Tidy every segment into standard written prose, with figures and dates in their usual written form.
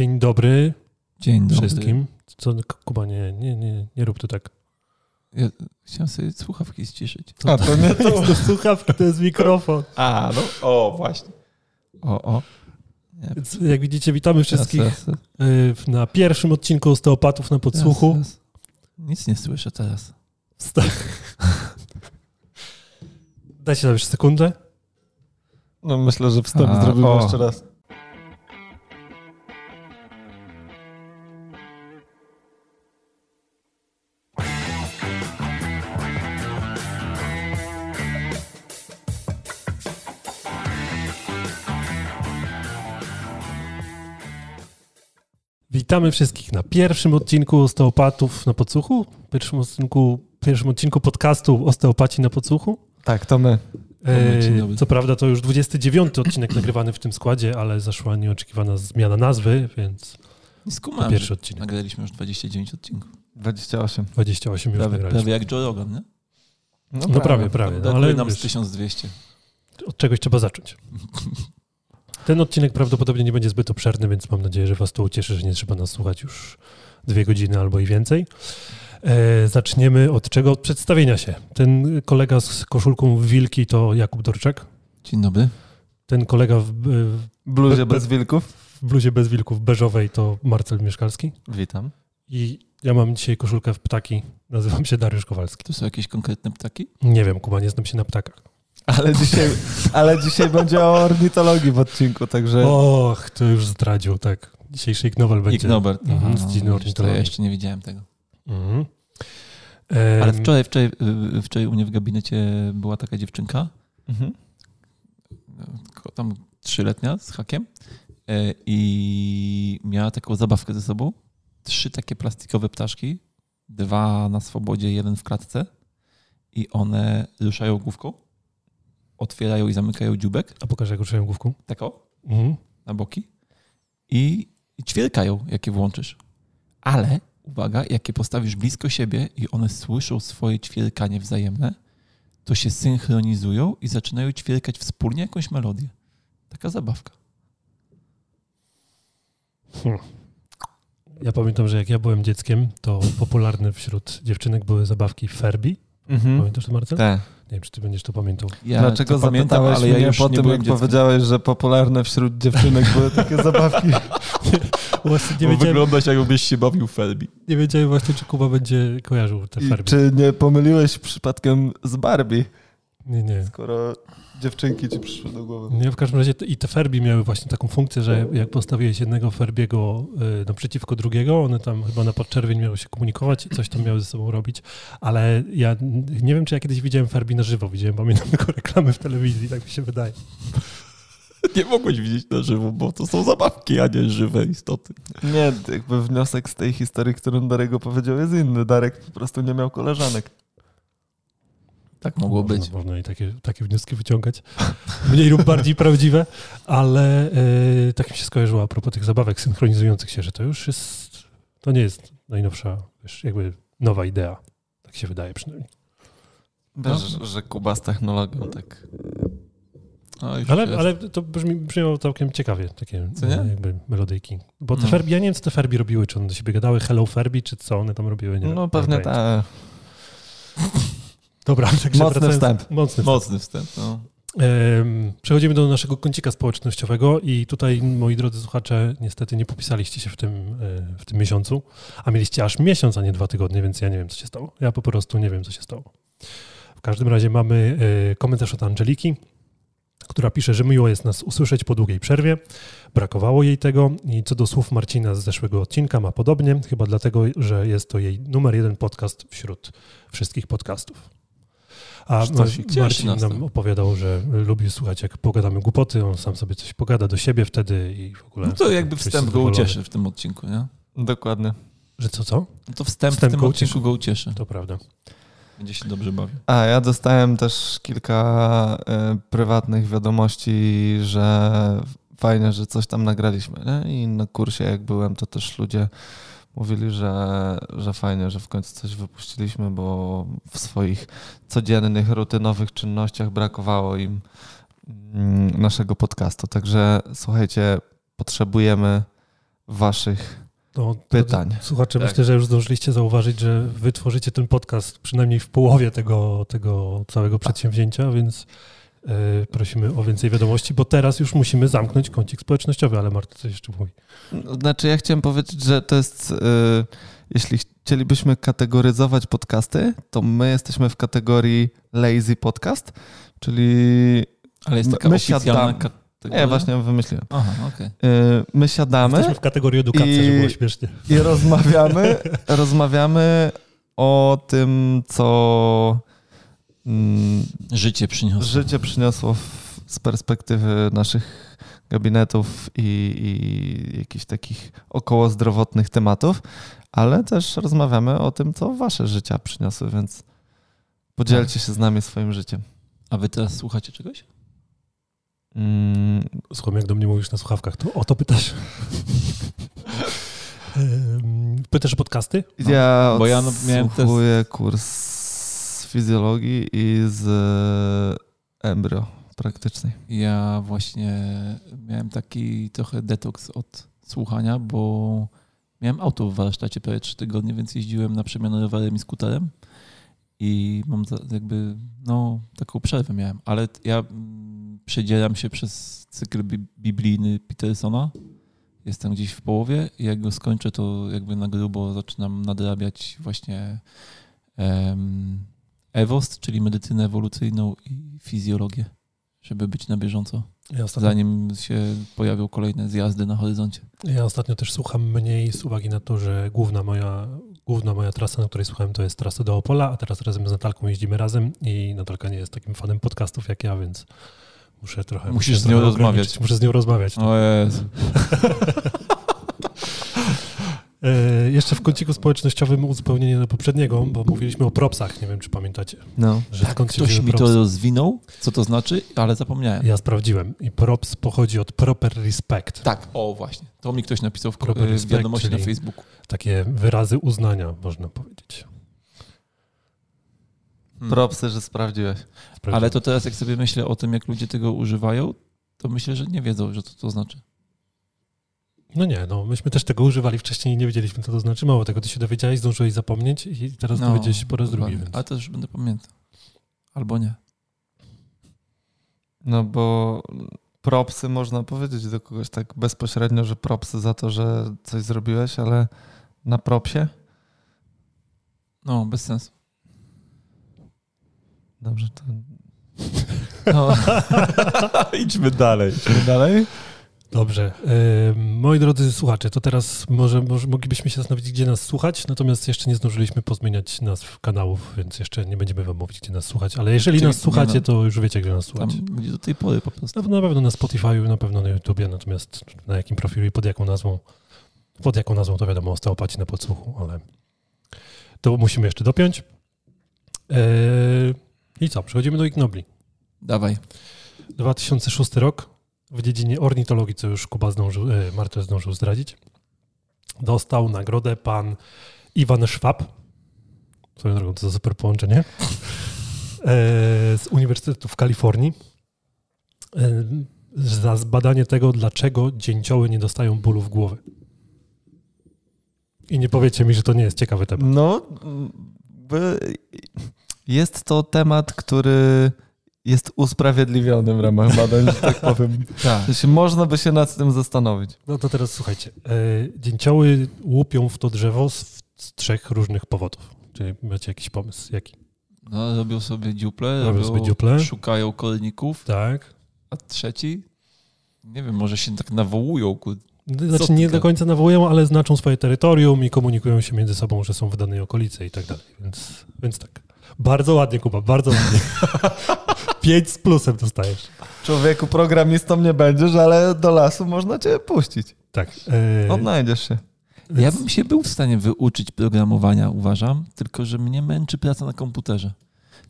Dzień dobry. Dzień dobry wszystkim. Co, Kuba, nie rób to tak. Ja chciałem sobie słuchawki ściszyć. A, to nie to. To słuchawki, to jest mikrofon. A, no, o, właśnie. O. Nie. Jak widzicie, witamy wszystkich na pierwszym odcinku Osteopatów na Podsłuchu. Nic nie słyszę teraz. Dajcie sobie jeszcze sekundę. No, myślę, że wstęp zrobimy jeszcze raz. Witamy wszystkich na pierwszym odcinku Osteopatów na Podsłuchu, pierwszym odcinku podcastu Osteopaci na Podsłuchu. Tak, to my. Co prawda to już 29 odcinek nagrywany w tym składzie, ale zaszła nieoczekiwana zmiana nazwy, więc to pierwszy odcinek. Nagraliśmy już 29 odcinków. 28. 28 już nagraliśmy. Prawie jak Joe Rogan, nie? No prawie. No, ale nam z 1200. Od czegoś trzeba zacząć. Ten odcinek prawdopodobnie nie będzie zbyt obszerny, więc mam nadzieję, że was to ucieszy, że nie trzeba nas słuchać już 2 godziny albo i więcej. Zaczniemy od czego? Od przedstawienia się. Ten kolega z koszulką w wilki to Jakub Dorczak. Dzień dobry. Ten kolega w bluzie bez wilków. W bluzie bez wilków beżowej to Marcel Mieszkalski. Witam. I ja mam dzisiaj koszulkę w ptaki. Nazywam się Dariusz Kowalski. To są jakieś konkretne ptaki? Nie wiem, Kuba, nie znam się na ptakach. Ale dzisiaj będzie o ornitologii w odcinku, także... Och, to już zdradził, tak. Dzisiejszy Ig Nobel będzie. Ig Nobel. To ja jeszcze nie widziałem tego. Mhm. Ale wczoraj u mnie w gabinecie była taka dziewczynka, tam 3-letnia z hakiem i miała taką zabawkę ze sobą. 3 takie plastikowe ptaszki, 2 na swobodzie, 1 w klatce i one ruszają główką. Otwierają i zamykają dzióbek. A pokażę, jak ruszają główką. Tak o, na boki. I ćwierkają, jak je włączysz. Ale, uwaga, jak je postawisz blisko siebie i one słyszą swoje ćwierkanie wzajemne, to się synchronizują i zaczynają ćwierkać wspólnie jakąś melodię. Taka zabawka. Ja pamiętam, że jak ja byłem dzieckiem, to popularne wśród dziewczynek były zabawki Furby. Pamiętasz to, Marcel? Tak. Nie wiem, czy ty będziesz to pamiętał. Ja dlaczego to zapytałeś pamiętam, mnie po tym, jak powiedziałeś, że popularne wśród dziewczynek były takie zabawki? Bo wyglądasz, jakbyś się bawił Furby. Nie wiedziałem właśnie, czy Kuba będzie kojarzył te Furby. Czy nie pomyliłeś przypadkiem z Barbie? Nie. Skoro dziewczynki ci przyszły do głowy. Nie, w każdym razie i te Furby miały właśnie taką funkcję, że jak postawiłeś jednego Furbiego naprzeciwko drugiego, one tam chyba na podczerwień miały się komunikować i coś tam miały ze sobą robić, ale ja nie wiem, czy ja kiedyś widziałem Furby na żywo. Pamiętam tylko reklamy w telewizji, tak mi się wydaje. Nie mogłeś widzieć na żywo, bo to są zabawki, a nie żywe istoty. Nie, jakby wniosek z tej historii, którą Darego powiedział, jest inny. Darek po prostu nie miał koleżanek. Tak mogło być. Można i takie wnioski wyciągać, mniej lub bardziej prawdziwe, ale tak mi się skojarzyło a propos tych zabawek synchronizujących się, że to już jest, to nie jest najnowsza, wiesz, jakby nowa idea, tak się wydaje przynajmniej. Wiesz, no? Że Kuba z technologią tak... Ale to brzmiało całkiem ciekawie, takie jakby melodyjki. Bo te Furby, ja nie wiem, co te Furby robiły, czy one do siebie gadały hello Furby, czy co one tam robiły. Nie no pewnie tak. Dobra, Mocny wstęp. No. Przechodzimy do naszego kącika społecznościowego i tutaj, moi drodzy słuchacze, niestety nie popisaliście się w tym miesiącu, a mieliście aż miesiąc, a nie 2 tygodnie, więc ja nie wiem, co się stało. Ja po prostu nie wiem, co się stało. W każdym razie mamy komentarz od Angeliki, która pisze, że miło jest nas usłyszeć po długiej przerwie. Brakowało jej tego i co do słów Marcina z zeszłego odcinka ma podobnie, chyba dlatego, że jest to jej numer 1 podcast wśród wszystkich podcastów. A Marcin nam opowiadał, że lubi słuchać, jak pogadamy głupoty, on sam sobie coś pogada do siebie wtedy i w ogóle... No to jakby wstęp go ucieszy w tym odcinku, nie? Dokładnie. Że co? No to wstęp w tym odcinku go ucieszy. To prawda. Będzie się dobrze bawił. A ja dostałem też kilka prywatnych wiadomości, że fajnie, że coś tam nagraliśmy, nie? I na kursie jak byłem, to też ludzie mówili, że fajnie, że w końcu coś wypuściliśmy, bo w swoich codziennych, rutynowych czynnościach brakowało im naszego podcastu. Także słuchajcie, potrzebujemy waszych pytań. Słuchacze, myślę, że już zdążyliście zauważyć, że wy tworzycie ten podcast przynajmniej w połowie tego całego przedsięwzięcia, więc prosimy o więcej wiadomości, bo teraz już musimy zamknąć kącik społecznościowy, ale Marta coś jeszcze mówi. Znaczy ja chciałem powiedzieć, że to jest, jeśli chcielibyśmy kategoryzować podcasty, to my jesteśmy w kategorii lazy podcast, czyli... Ale jest taka oficjalna kategoria? Nie, właśnie wymyśliłem. Aha, okay. My siadamy... Jesteśmy w kategorii edukacja, żeby było śmiesznie. I rozmawiamy o tym, co... Życie przyniosło z perspektywy naszych gabinetów i jakichś takich okołozdrowotnych tematów, ale też rozmawiamy o tym, co wasze życia przyniosły, więc podzielcie się z nami swoim życiem. A wy teraz słuchacie czegoś? Słucham, jak do mnie mówisz na słuchawkach, to o to pytasz. Pytasz o podcasty? Ja bo ja odsłuchuję kurs fizjologii i z embryo praktycznej. Ja właśnie miałem taki trochę detoks od słuchania, bo miałem auto w warsztacie prawie 3 tygodnie, więc jeździłem na przemianę rowerem i skuterem i mam jakby taką przerwę miałem, ale ja przedzieram się przez cykl biblijny Petersona. Jestem gdzieś w połowie i jak go skończę, to jakby na grubo zaczynam nadrabiać właśnie EWOST, czyli medycynę ewolucyjną i fizjologię, żeby być na bieżąco, zanim się pojawią kolejne zjazdy na horyzoncie. Ja ostatnio też słucham mniej z uwagi na to, że główna moja trasa, na której słuchałem, to jest trasa do Opola, a teraz razem z Natalką jeździmy razem i Natalka nie jest takim fanem podcastów jak ja, więc muszę trochę... Muszę z nią rozmawiać. Tak? O Jezu. Jeszcze w kąciku społecznościowym uzupełnienie do poprzedniego, bo mówiliśmy o propsach, nie wiem, czy pamiętacie. Że tak, ktoś mi to rozwinął, co to znaczy, ale zapomniałem. Ja sprawdziłem i props pochodzi od proper respect. Tak, o właśnie, to mi ktoś napisał w wiadomości na Facebooku. Takie wyrazy uznania, można powiedzieć. Propsy, że sprawdziłeś. Ale to teraz jak sobie myślę o tym, jak ludzie tego używają, to myślę, że nie wiedzą, że to znaczy. Myśmy też tego używali wcześniej i nie wiedzieliśmy, co to znaczy. Mało tego, ty się dowiedziałeś, zdążyłeś zapomnieć i teraz dowiedziałeś się po raz drugi. Więc. A też będę pamiętał. Albo nie. No bo propsy można powiedzieć do kogoś tak bezpośrednio, że propsy za to, że coś zrobiłeś, ale na propsie? No, bez sensu. Dobrze, to... Idźmy dalej. Dobrze. Moi drodzy słuchacze, to teraz może moglibyśmy się zastanowić, gdzie nas słuchać, natomiast jeszcze nie zdążyliśmy pozmieniać nazw kanałów, więc jeszcze nie będziemy wam mówić, gdzie nas słuchać, ale jeżeli nas słuchacie, to już wiecie, gdzie nas słuchać. Gdzie do tej pory po prostu. Na pewno na Spotify'u, na pewno na YouTubie, natomiast na jakim profilu i pod jaką nazwą to wiadomo, Osteopaci na Podsłuchu, ale to musimy jeszcze dopiąć. I co, przechodzimy do Ig Nobli. Dawaj. 2006 rok. W dziedzinie ornitologii, co już Marta zdążył zdradzić, dostał nagrodę pan Ivan Schwab. Swoją drogą, to za super połączenie. Z Uniwersytetu w Kalifornii. Za zbadanie tego, dlaczego dzięcioły nie dostają bólu w głowy. I nie powiecie mi, że to nie jest ciekawy temat. Jest to temat, który... jest usprawiedliwiony w ramach badań, że tak powiem. Tak. Można by się nad tym zastanowić. No to teraz słuchajcie. Dzięcioły łupią w to drzewo z 3 różnych powodów. Czyli macie jakiś pomysł? Jaki? No, robią sobie dziuple. Szukają korników. Tak. A trzeci? Nie wiem, może się tak nawołują. Znaczy nie do końca nawołują, ale znaczą swoje terytorium i komunikują się między sobą, że są w danej okolicy i tak dalej. Więc tak. Bardzo ładnie, Kuba, bardzo ładnie. 5 z plusem dostajesz. Człowieku, programistą nie będziesz, ale do lasu można cię puścić. Tak. Odnajdziesz się. Więc... Ja bym się był w stanie wyuczyć programowania, uważam, tylko że mnie męczy praca na komputerze.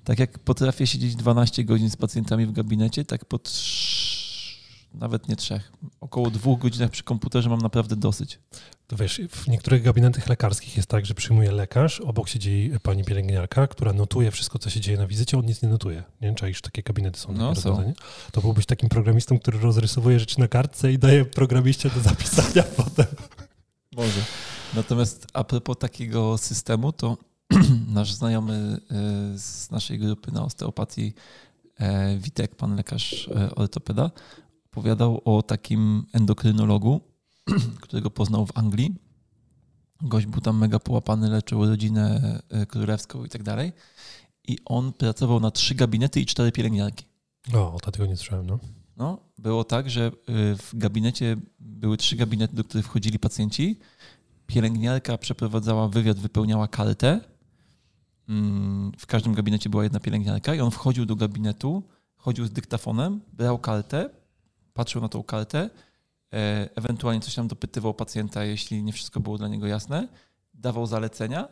Tak jak potrafię siedzieć 12 godzin z pacjentami w gabinecie, tak po 3, nawet nie 3, około 2 godzinach przy komputerze mam naprawdę dosyć. To wiesz, w niektórych gabinetach lekarskich jest tak, że przyjmuje lekarz, obok siedzi pani pielęgniarka, która notuje wszystko, co się dzieje na wizycie, on nic nie notuje. Nie wiem, czy takie gabinety są. To byłbyś takim programistą, który rozrysowuje rzeczy na kartce i daje programiście do zapisania potem. Natomiast a propos takiego systemu, to nasz znajomy z naszej grupy na osteopatii, Witek, pan lekarz ortopeda, opowiadał o takim endokrynologu, którego poznał w Anglii. Gość był tam mega połapany, leczył rodzinę królewską i tak dalej. I on pracował na 3 gabinety i 4 pielęgniarki. O, tego nie słyszałem, no. No, było tak, że w gabinecie były 3 gabinety, do których wchodzili pacjenci. Pielęgniarka przeprowadzała wywiad, wypełniała kartę. W każdym gabinecie była jedna pielęgniarka i on wchodził do gabinetu, chodził z dyktafonem, brał kartę, patrzył na tą kartę, ewentualnie coś tam dopytywał pacjenta, jeśli nie wszystko było dla niego jasne, dawał zalecenia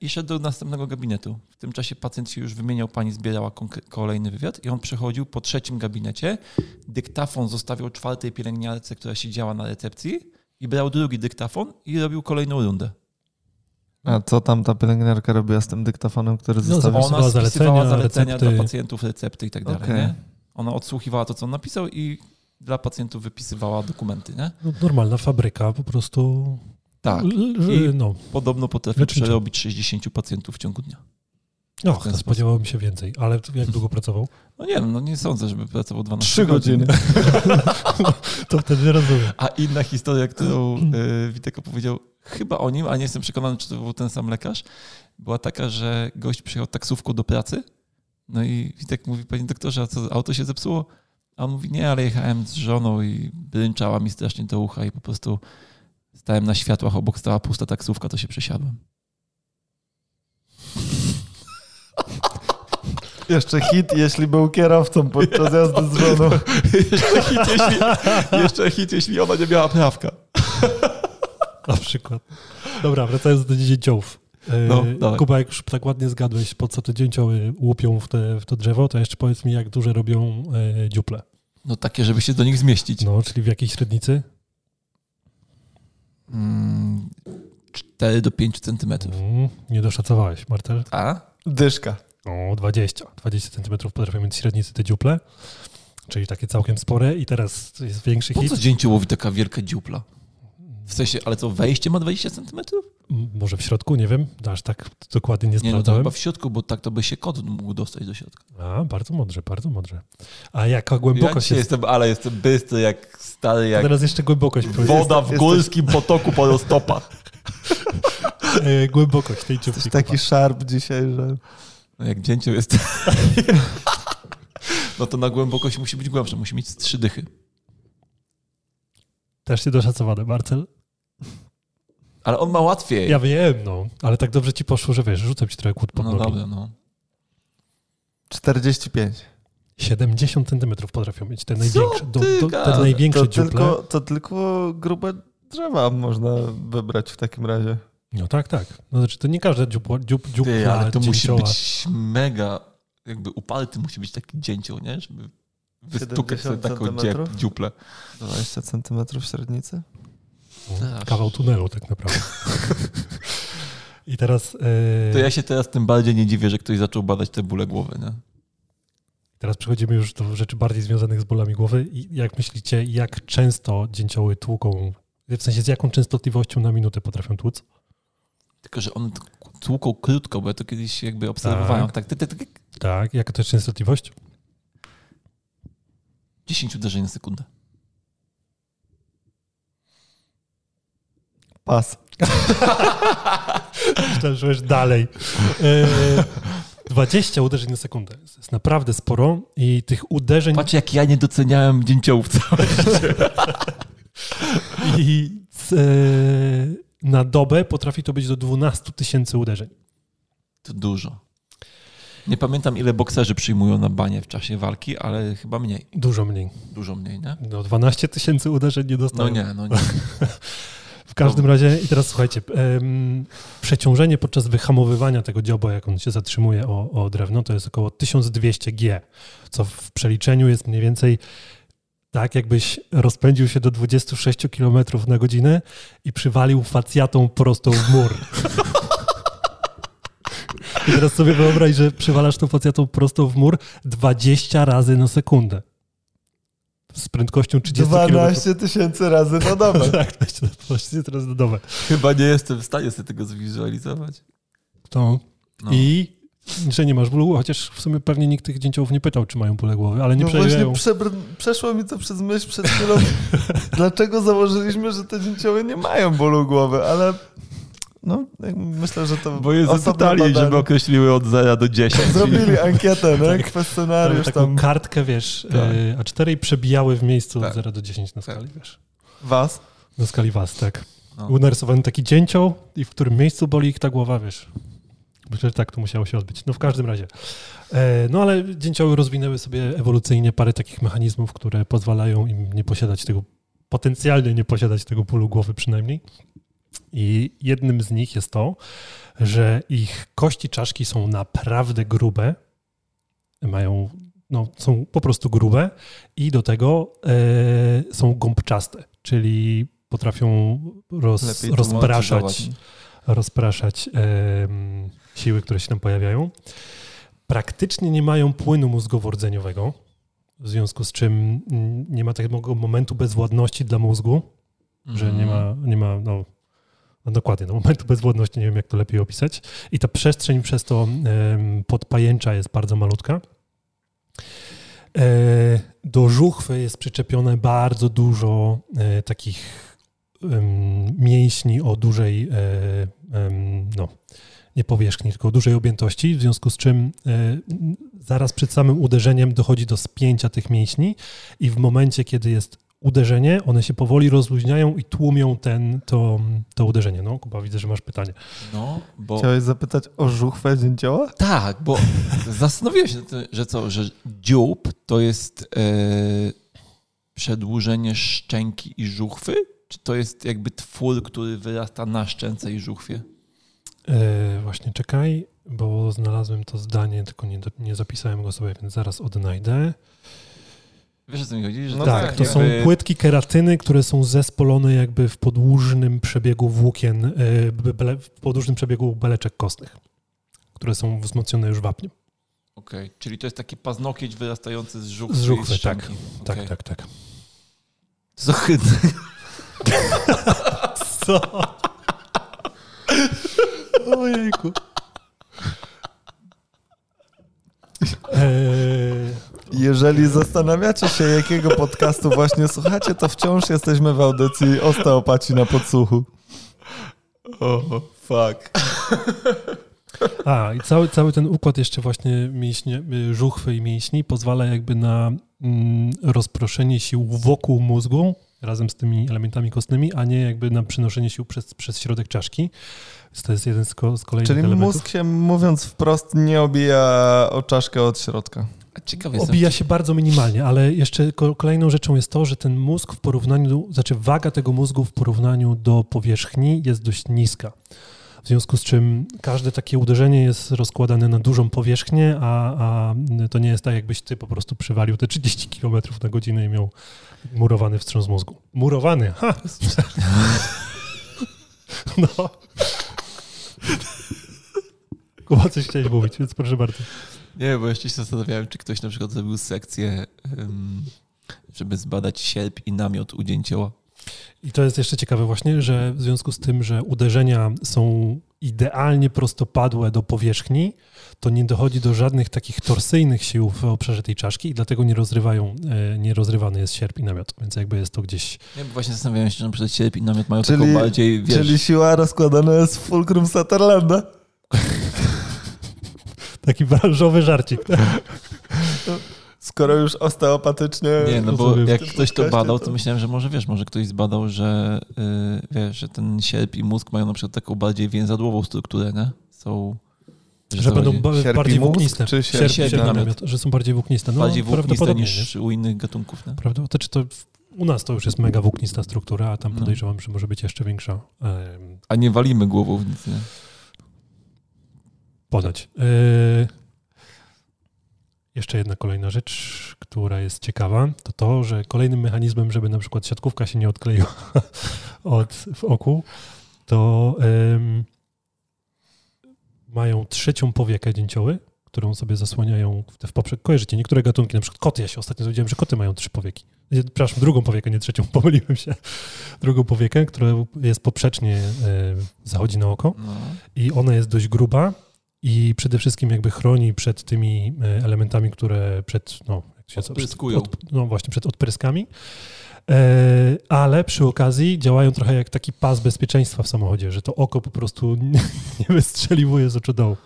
i szedł do następnego gabinetu. W tym czasie pacjent się już wymieniał, pani zbierała kolejny wywiad i on przechodził po 3. gabinecie, dyktafon zostawiał 4. pielęgniarce, która siedziała na recepcji i brał 2. dyktafon i robił kolejną rundę. A co tam ta pielęgniarka robiła z tym dyktafonem, który zostawił? Ona spisywała zalecenia dla pacjentów, recepty i tak dalej. Okay. Nie? Ona odsłuchiwała to, co on napisał i dla pacjentów wypisywała dokumenty. Nie? No, normalna fabryka po prostu. Tak. I podobno potrafi przerobić 60 pacjentów w ciągu dnia. No, spodziewało mi się więcej, ale jak długo pracował? No nie wiem, no nie sądzę, żeby pracował 12 godziny. To wtedy rozumiem. A inna historia, którą Witek opowiedział chyba o nim, a nie jestem przekonany, czy to był ten sam lekarz, była taka, że gość przyjechał taksówką do pracy, no i Witek mówi: panie doktorze, a co, auto się zepsuło? A on mówi: nie, ale jechałem z żoną i bręczała mi strasznie do ucha i po prostu stałem na światłach, obok stała pusta taksówka, to się przesiadłem. Jeszcze hit, jeśli był kierowcą podczas jazdy z żoną. Jeszcze hit, jeśli ona nie miała prawka. Na przykład. Dobra, wracając do dzięciołów. No, Kuba, jak już tak ładnie zgadłeś, po co te dzięcioły łupią w to drzewo, to jeszcze powiedz mi, jak duże robią dziuple. No takie, żeby się do nich zmieścić. No, czyli w jakiej średnicy? 4 do 5 centymetrów. Nie doszacowałeś, Marcel. A? Dyszka. O, 20 centymetrów potrafią mieć średnicy te dziuple, czyli takie całkiem spore i teraz jest większy hit. Po co dzięciołowi taka wielka dziupla? W sensie, ale co, wejście ma 20 centymetrów? Może w środku, nie wiem, aż tak dokładnie nie sprawdzałem. Nie, no to chyba w środku, bo tak to by się kot mógł dostać do środka. A, bardzo mądrze, bardzo mądrze. A jaka głębokość jest? Ale jestem bystry, jak stary, jak... A teraz jeszcze głębokość. Woda w górskim potoku po roztopach. Głębokość tej dziupli. Jesteś taki szarp dzisiaj, że... No jak dzięcioł jest... No to na głębokość musi być głębsza, musi mieć 3 dychy. Też niedoszacowany, Marcel. Ale on ma łatwiej. Ja wiem, no. Ale tak dobrze ci poszło, że wiesz, rzucę ci trochę kłód pod nogi. No dobra, no. 45. 70 centymetrów potrafią mieć te największe. Te największe dziuple. To tylko grube drzewa można wybrać w takim razie. No tak. No, znaczy to nie każde dziupla, ale to dzięcioła. Musi być mega, jakby uparty musi być taki dzięcioł, nie? Żeby wystukać sobie taką dziuplę. 20 centymetrów średnicy? No, kawał tunelu tak naprawdę. I teraz... To ja się teraz tym bardziej nie dziwię, że ktoś zaczął badać te bóle głowy, nie? Teraz przechodzimy już do rzeczy bardziej związanych z bólami głowy. I jak myślicie, jak często dzięcioły tłuką, w sensie z jaką częstotliwością na minutę potrafią tłuc? Tylko, że one tłuką krótko, bo ja to kiedyś jakby obserwowałem. Tak. Jaka to jest częstotliwość? 10 uderzeń na sekundę. Pas. Szedłeś dalej. 20 uderzeń na sekundę. Jest naprawdę sporo i tych uderzeń... Patrz, jak ja nie doceniałem dzięciołów całe życie. I na dobę potrafi to być do 12 000 uderzeń. To dużo. Nie pamiętam, ile bokserzy przyjmują na banie w czasie walki, ale chyba mniej. Dużo mniej, nie? No 12 000 uderzeń nie dostają. No nie. W każdym razie, i teraz słuchajcie, przeciążenie podczas wyhamowywania tego dzioba, jak on się zatrzymuje o drewno, to jest około 1200 G, co w przeliczeniu jest mniej więcej tak, jakbyś rozpędził się do 26 km na godzinę i przywalił facjatą prosto w mur. I teraz sobie wyobraź, że przywalasz tą facjatą prosto w mur 20 razy na sekundę. z prędkością 30 km. 12 tysięcy razy na dobę. Tak, 12 tysięcy razy na dobę. Chyba nie jestem w stanie sobie tego zwizualizować. To. No. I że nie masz bólu, chociaż w sumie pewnie nikt tych dzięciołów nie pytał, czy mają bóle głowy, ale nie przejeżdżają. Właśnie przeszło mi to przez myśl przed chwilą, dlaczego założyliśmy, że te dzięcioły nie mają bólu głowy, ale... No, myślę, że to... Bo je zapytali, żeby określiły od 0 do 10. Zrobili ankietę, no, tak, kwestionariusz taką tam. Taką kartkę, wiesz, tak. A4 i przebijały w miejscu tak. od 0 do 10 na skali, tak. wiesz. Was? Na skali was, tak. No. Był narysowany taki dzięcioł i w którym miejscu boli ich ta głowa, wiesz. Myślę, że tak to musiało się odbyć. No w każdym razie. No ale dzięcioły rozwinęły sobie ewolucyjnie parę takich mechanizmów, które pozwalają im nie posiadać tego, potencjalnie nie posiadać tego bólu głowy przynajmniej. I jednym z nich jest to, że ich kości czaszki są naprawdę grube, mają, no, są po prostu grube i do tego są gąbczaste, czyli potrafią rozpraszać siły, które się tam pojawiają. Praktycznie nie mają płynu mózgowo-rdzeniowego, w związku z czym nie ma takiego momentu bezwładności dla mózgu, że nie ma no, no dokładnie, do momentu bezwładności, nie wiem jak to lepiej opisać. I ta przestrzeń przez to podpajęcza jest bardzo malutka. Do żuchwy jest przyczepione bardzo dużo takich mięśni o dużej, no nie powierzchni, tylko o dużej objętości, w związku z czym zaraz przed samym uderzeniem dochodzi do spięcia tych mięśni i w momencie, kiedy jest uderzenie, one się powoli rozluźniają i tłumią to uderzenie. No, Kuba, widzę, że masz pytanie. No, bo... Chciałeś zapytać o żuchwę dzięcioła? Tak, bo zastanowiłem się, że dziób to jest przedłużenie szczęki i żuchwy? Czy to jest jakby twór, który wyrasta na szczęce i żuchwie? Właśnie czekaj, bo znalazłem to zdanie, tylko nie zapisałem go sobie, więc zaraz odnajdę. Wiesz, o co mi chodzi? Że no tak, to są płytki keratyny, które są zespolone jakby w podłużnym przebiegu włókien, w podłużnym przebiegu beleczek kostnych, które są wzmocnione już wapniem. Okej, czyli to jest taki paznokieć wyrastający z żuchwy. Z żuchwy, tak. Okay. Tak. Zohydne. Co? Ojejku. Jeżeli zastanawiacie się, jakiego podcastu właśnie słuchacie, to wciąż jesteśmy w audycji Osteopaci na Podsłuchu. Oh, fuck. I cały ten układ jeszcze właśnie żuchwy i mięśni pozwala jakby na rozproszenie sił wokół mózgu razem z tymi elementami kostnymi, a nie jakby na przenoszenie sił przez środek czaszki. To jest jeden z kolejnych Czyli elementów. Mózg się, mówiąc wprost, nie obija o czaszkę od środka. Obija się bardzo minimalnie, ale jeszcze kolejną rzeczą jest to, że ten mózg w porównaniu, znaczy waga tego mózgu w porównaniu do powierzchni jest dość niska. W związku z czym każde takie uderzenie jest rozkładane na dużą powierzchnię, a to nie jest tak, jakbyś ty po prostu przywalił te 30 km na godzinę i miał murowany wstrząs mózgu. Murowany! Ha! No. Kuba, coś chciałeś mówić, więc proszę bardzo. Nie, bo jeszcze się zastanawiałem, czy ktoś na przykład zrobił sekcję, żeby zbadać sierp i namiot u dzięcioła. I to jest jeszcze ciekawe właśnie, że w związku z tym, że uderzenia są idealnie prostopadłe do powierzchni, to nie dochodzi do żadnych takich torsyjnych sił w obszarze tej czaszki i dlatego nie rozrywany jest sierp i namiot, więc jakby jest to gdzieś... Ja właśnie zastanawiałem się, że na przykład sierp i namiot mają taką bardziej... Wiesz... Czyli siła rozkładana jest w fulcrum Sutherlanda. Taki branżowy żarcik. Tak? Skoro już osteopatycznie... Nie, no bo jak ktoś to badał, to myślałem, że może ktoś zbadał, że wiesz, że ten sierp i mózg mają na przykład taką bardziej więzadłową strukturę, nie? Są... Że będą bardziej włókniste. Czy sierp, że są bardziej włókniste. No, bardziej włókniste niż nie? U innych gatunków. Nie? Prawda? To, czy to u nas to już jest mega włóknista struktura, a tam podejrzewam, że może być jeszcze większa. A nie walimy głową w nic, nie? Podać. Jeszcze jedna kolejna rzecz, która jest ciekawa, to, że kolejnym mechanizmem, żeby na przykład siatkówka się nie odkleiła w oku, to mają trzecią powiekę dzięcioły, którą sobie zasłaniają w poprzek. Kojarzycie niektóre gatunki, na przykład koty. Ja się ostatnio dowiedziałem, że koty mają trzy powieki. Przepraszam, drugą powiekę, nie trzecią, pomyliłem się. Drugą powiekę, która jest poprzecznie, zachodzi na oko i ona jest dość gruba i przede wszystkim jakby chroni przed tymi elementami, które przed odpryskami. Ale przy okazji działają trochę jak taki pas bezpieczeństwa w samochodzie, że to oko po prostu nie wystrzeliwuje z oczu dołu.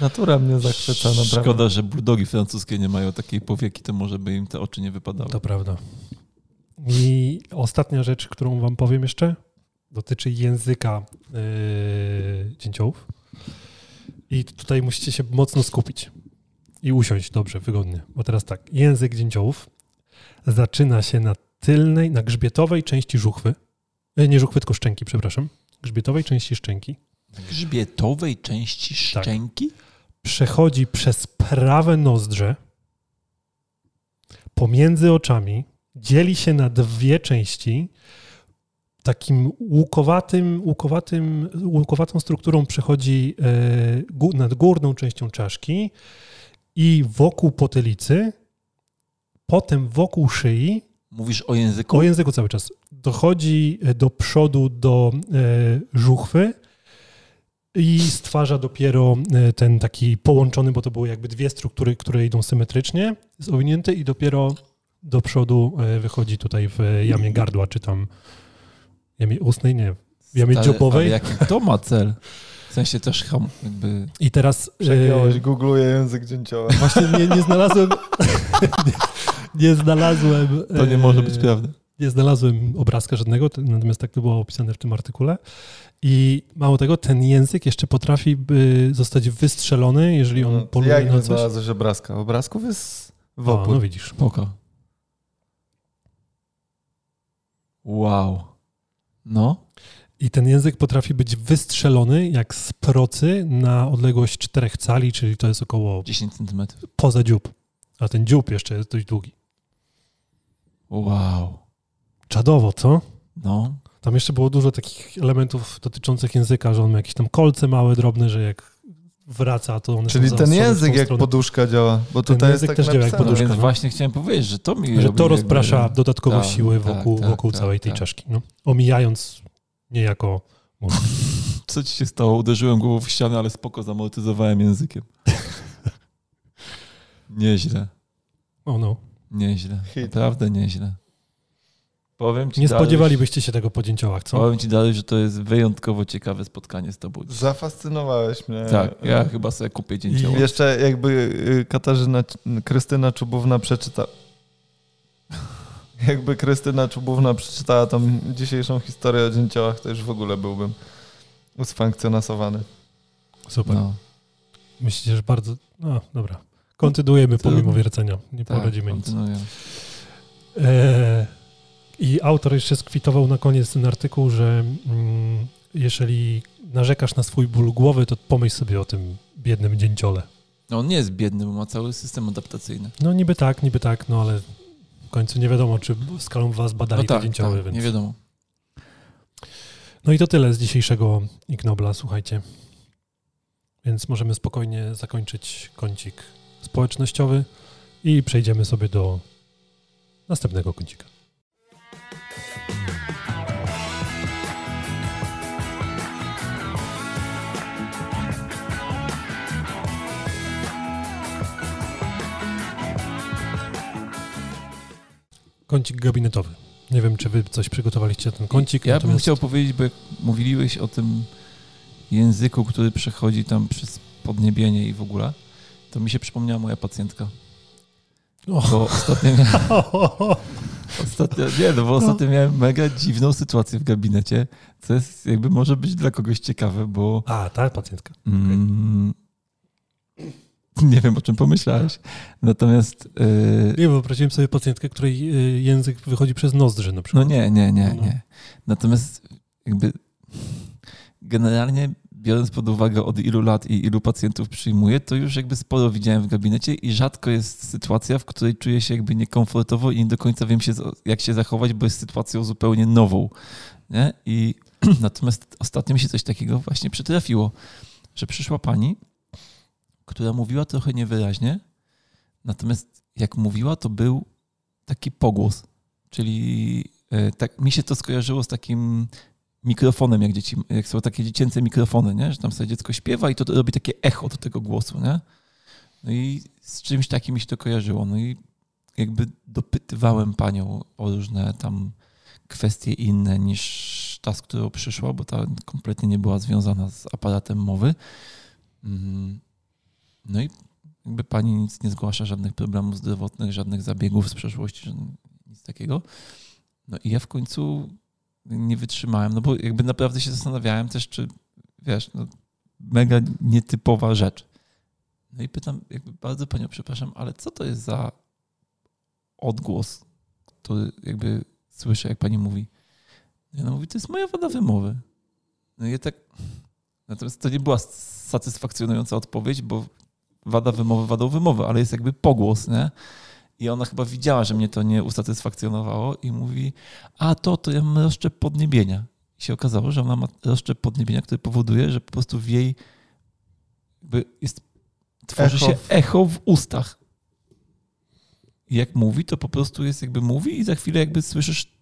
Natura mnie zachwyca naprawdę. Szkoda, że bulldogi francuskie nie mają takiej powieki, to może by im te oczy nie wypadały. To prawda. I ostatnia rzecz, którą wam powiem jeszcze, dotyczy języka dzięciołów. I tutaj musicie się mocno skupić i usiąść dobrze, wygodnie. Bo teraz tak, język dzięciołów zaczyna się na tylnej, na grzbietowej części żuchwy. Nie żuchwy, tylko szczęki, przepraszam. Grzbietowej części szczęki. Na grzbietowej części szczęki? Tak. Przechodzi przez prawe nozdrze, pomiędzy oczami, dzieli się na dwie części, takim łukowatą strukturą przechodzi nad górną częścią czaszki i wokół potylicy, potem wokół szyi. Mówisz o języku? O języku cały czas. Dochodzi do przodu do żuchwy i stwarza dopiero ten taki połączony, bo to były jakby dwie struktury, które idą symetrycznie, jest owinięty i dopiero do przodu wychodzi tutaj w jamie gardła, czy tam jamie ustnej, nie, w jamie dziobowej. Ale jaki to ma cel? W sensie też jakby... I teraz... Przegiąłeś, googluję język dzięcioła. Właśnie nie znalazłem... Nie znalazłem... To nie może być prawda. Nie znalazłem obrazka żadnego, natomiast tak to było opisane w tym artykule. I mało tego, ten język jeszcze potrafi zostać wystrzelony, jeżeli on poluje na coś. Jak znalazłeś obrazka? Obrazków jest wopór. No widzisz. Spoko. Wow. No. I ten język potrafi być wystrzelony jak z procy na odległość 4 cali, czyli to jest około... 10 cm. Poza dziób. A ten dziób jeszcze jest dość długi. Wow. Czadowo, co? No. Tam jeszcze było dużo takich elementów dotyczących języka, że on ma jakieś tam kolce małe, drobne, że jak wraca, to one czyli są... Czyli ten język jak poduszka działa, bo ten tutaj jest tak napisane. Działa jak poduszka. No, więc właśnie chciałem powiedzieć, że to mi... Że to rozprasza dodatkowo siły wokół całej tej czaszki. No. Omijając niejako... Co ci się stało? Uderzyłem głową w ścianę, ale spoko, zamortyzowałem językiem. Nieźle. Nieźle. Naprawdę nieźle. Powiem ci, nie spodziewalibyście się tego po dzięciołach, co? Powiem ci dalej, że to jest wyjątkowo ciekawe spotkanie z tobą. Zafascynowałeś mnie. Tak, ja chyba sobie kupię dzięcioła. I jeszcze jakby Krystyna Czubówna przeczyta... Jakby Krystyna Czubówna przeczytała tą dzisiejszą historię o dzięciołach, to już w ogóle byłbym usfankcjonasowany. Super. No. Myślicie, że bardzo... No, dobra. Kontynuujemy pomimo wiercenia. Nie poradzimy nic. I autor jeszcze skwitował na koniec ten artykuł, że jeżeli narzekasz na swój ból głowy, to pomyśl sobie o tym biednym dzięciole. No on nie jest biedny, bo ma cały system adaptacyjny. No niby tak, no ale w końcu nie wiadomo, czy skalą was badali te dzięcioły. Tak, więc... nie wiadomo. No i to tyle z dzisiejszego Ig Nobla, słuchajcie. Więc możemy spokojnie zakończyć kącik społecznościowy i przejdziemy sobie do następnego kącika. Kącik gabinetowy. Nie wiem, czy wy coś przygotowaliście na ten kącik. Ja bym chciał powiedzieć, bo jak mówiłeś o tym języku, który przechodzi tam przez podniebienie i w ogóle, to mi się przypomniała moja pacjentka. Bo ostatnio miałem mega dziwną sytuację w gabinecie, co jest jakby może być dla kogoś ciekawe, bo... A, ta pacjentka. Okay. Nie wiem, o czym pomyślałeś. Natomiast... Nie, wyobraziłem sobie pacjentkę, której język wychodzi przez nozdrze na przykład. No nie. Natomiast jakby... Generalnie biorąc pod uwagę od ilu lat i ilu pacjentów przyjmuję, to już jakby sporo widziałem w gabinecie i rzadko jest sytuacja, w której czuję się jakby niekomfortowo i nie do końca wiem jak się zachować, bo jest sytuacją zupełnie nową. Nie? I natomiast ostatnio mi się coś takiego właśnie przytrafiło, że przyszła pani, która mówiła trochę niewyraźnie, natomiast jak mówiła, to był taki pogłos, czyli tak, mi się to skojarzyło z takim mikrofonem, jak są takie dziecięce mikrofony, nie? Że tam sobie dziecko śpiewa i to robi takie echo do tego głosu, nie? No i z czymś takim mi się to kojarzyło. No i jakby dopytywałem panią o różne tam kwestie inne niż ta, z którą przyszła, bo ta kompletnie nie była związana z aparatem mowy. No i jakby pani nic nie zgłasza, żadnych problemów zdrowotnych, żadnych zabiegów z przeszłości, nic takiego. No i ja w końcu nie wytrzymałem, no bo jakby naprawdę się zastanawiałem też, czy wiesz, no, mega nietypowa rzecz. No i pytam, jakby bardzo panią przepraszam, ale co to jest za odgłos, który jakby słyszę, jak pani mówi? I ona mówi, to jest moja wada wymowy. No i ja tak, natomiast to nie była satysfakcjonująca odpowiedź, bo wada wymowy wadą wymowy, ale jest jakby pogłos, nie? I ona chyba widziała, że mnie to nie usatysfakcjonowało i mówi, to ja mam rozszczep podniebienia. I się okazało, że ona ma rozszczep podniebienia, który powoduje, że po prostu w jej jakby tworzy się echo w ustach. I jak mówi, to po prostu jest jakby mówi i za chwilę jakby słyszysz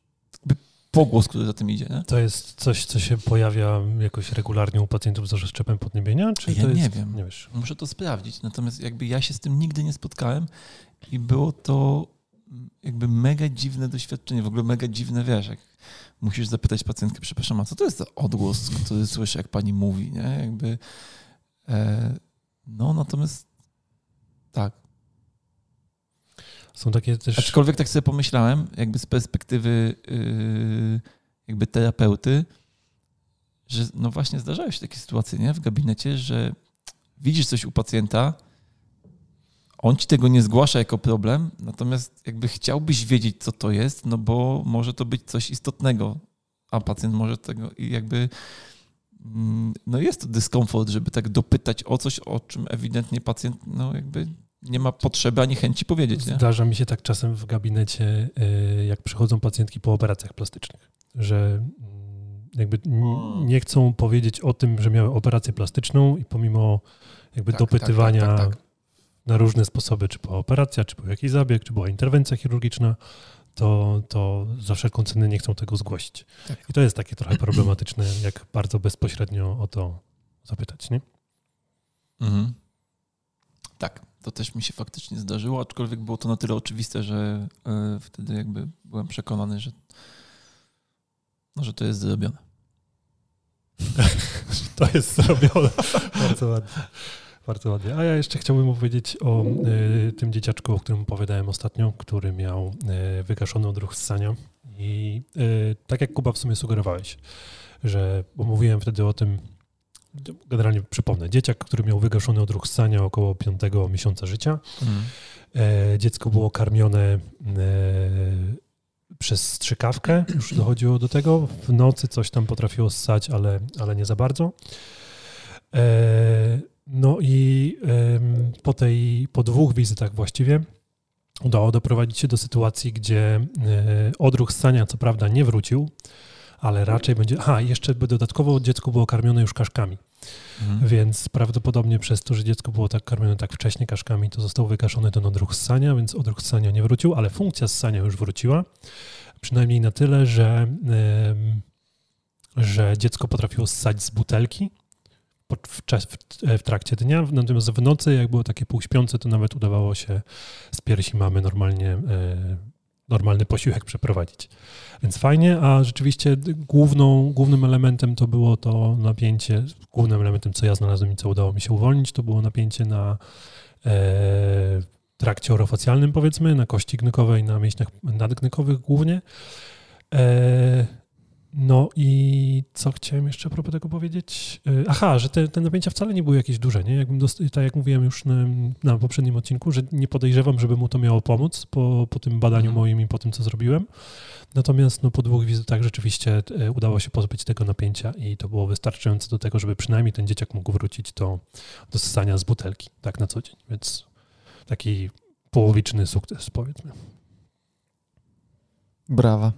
jakby pogłos, który za tym idzie. Nie? To jest coś, co się pojawia jakoś regularnie u pacjentów z rozszczepem podniebienia? Czy ja to jest... nie wiem. Nie wiesz. Muszę to sprawdzić. Natomiast jakby ja się z tym nigdy nie spotkałem i było to jakby mega dziwne doświadczenie. W ogóle mega dziwne, wiesz, jak musisz zapytać pacjentkę, przepraszam, a co to jest za odgłos, który słyszę, jak pani mówi, nie? Jakby... No, natomiast tak. Są takie też... Aczkolwiek tak sobie pomyślałem, jakby z perspektywy jakby terapeuty, że no właśnie zdarzają się takie sytuacje, nie? W gabinecie, że widzisz coś u pacjenta, on ci tego nie zgłasza jako problem, natomiast jakby chciałbyś wiedzieć, co to jest, no bo może to być coś istotnego, a pacjent może tego i jakby... No jest to dyskomfort, żeby tak dopytać o coś, o czym ewidentnie pacjent no jakby nie ma potrzeby ani chęci powiedzieć. Nie? Zdarza mi się tak czasem w gabinecie, jak przychodzą pacjentki po operacjach plastycznych, że jakby nie chcą powiedzieć o tym, że miały operację plastyczną i pomimo jakby dopytywania na różne sposoby, czy była operacja, czy był jakiś zabieg, czy była interwencja chirurgiczna, to za wszelką cenę nie chcą tego zgłosić. Tak. I to jest takie trochę problematyczne, jak bardzo bezpośrednio o to zapytać, nie? Mhm. Tak, to też mi się faktycznie zdarzyło, aczkolwiek było to na tyle oczywiste, że wtedy jakby byłem przekonany, że to jest zrobione. To jest zrobione. Bardzo ładnie. Bardzo ładnie. A ja jeszcze chciałbym opowiedzieć o tym dzieciaczku, o którym opowiadałem ostatnio, który miał wygaszony odruch ssania. I tak jak Kuba w sumie sugerowałeś, że mówiłem wtedy o tym, generalnie przypomnę, dzieciak, który miał wygaszony odruch ssania około 5 miesiąca życia. Dziecko było karmione przez strzykawkę, już dochodziło do tego. W nocy coś tam potrafiło ssać, ale nie za bardzo. No i po 2 wizytach właściwie udało doprowadzić się do sytuacji, gdzie odruch ssania co prawda nie wrócił, ale raczej będzie... jeszcze dodatkowo dziecko było karmione już kaszkami, więc prawdopodobnie przez to, że dziecko było tak karmione tak wcześnie kaszkami, to został wygaszony ten odruch ssania, więc odruch ssania nie wrócił, ale funkcja ssania już wróciła, przynajmniej na tyle, że dziecko potrafiło ssać z butelki w trakcie dnia, natomiast w nocy, jak było takie półśpiące, to nawet udawało się z piersi mamy normalny posiłek przeprowadzić. Więc fajnie, a rzeczywiście głównym elementem to było to napięcie, głównym elementem, co ja znalazłem i co udało mi się uwolnić, to było napięcie na trakcie orofacjalnym, powiedzmy, na kości gnykowej, na mięśniach nadgnykowych głównie. No i co chciałem jeszcze propos tego powiedzieć? Że te napięcia wcale nie były jakieś duże, nie? Tak jak mówiłem już na poprzednim odcinku, że nie podejrzewam, żeby mu to miało pomóc po tym badaniu moim i po tym, co zrobiłem. Natomiast po 2 wizytach rzeczywiście udało się pozbyć tego napięcia i to było wystarczające do tego, żeby przynajmniej ten dzieciak mógł wrócić do ssania z butelki, tak na co dzień. Więc taki połowiczny sukces, powiedzmy. Brawa.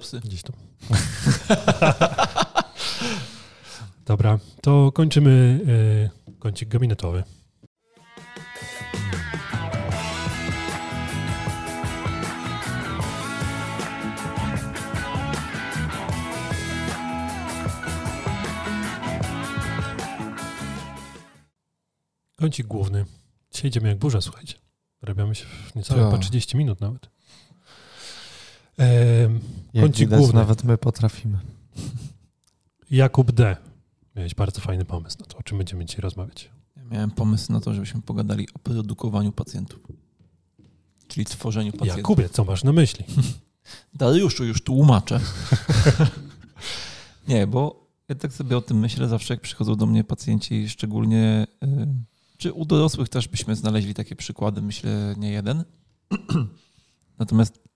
Psy. Gdzieś tu. Dobra, to kończymy kącik gabinetowy. Kącik główny. Dzisiaj idziemy jak burza, słuchajcie. Robiamy się w niecałe chyba 30 minut nawet. Kącik główny. Nawet my potrafimy. Jakub D. Miałeś bardzo fajny pomysł na to, o czym będziemy dzisiaj rozmawiać. Ja miałem pomysł na to, żebyśmy pogadali o produkowaniu pacjentów. Czyli tworzeniu pacjentów. Jakubie, co masz na myśli? Dariuszu, już tłumaczę. Nie, bo ja tak sobie o tym myślę zawsze, jak przychodzą do mnie pacjenci, szczególnie, czy u dorosłych też byśmy znaleźli takie przykłady, myślę, nie jeden. Natomiast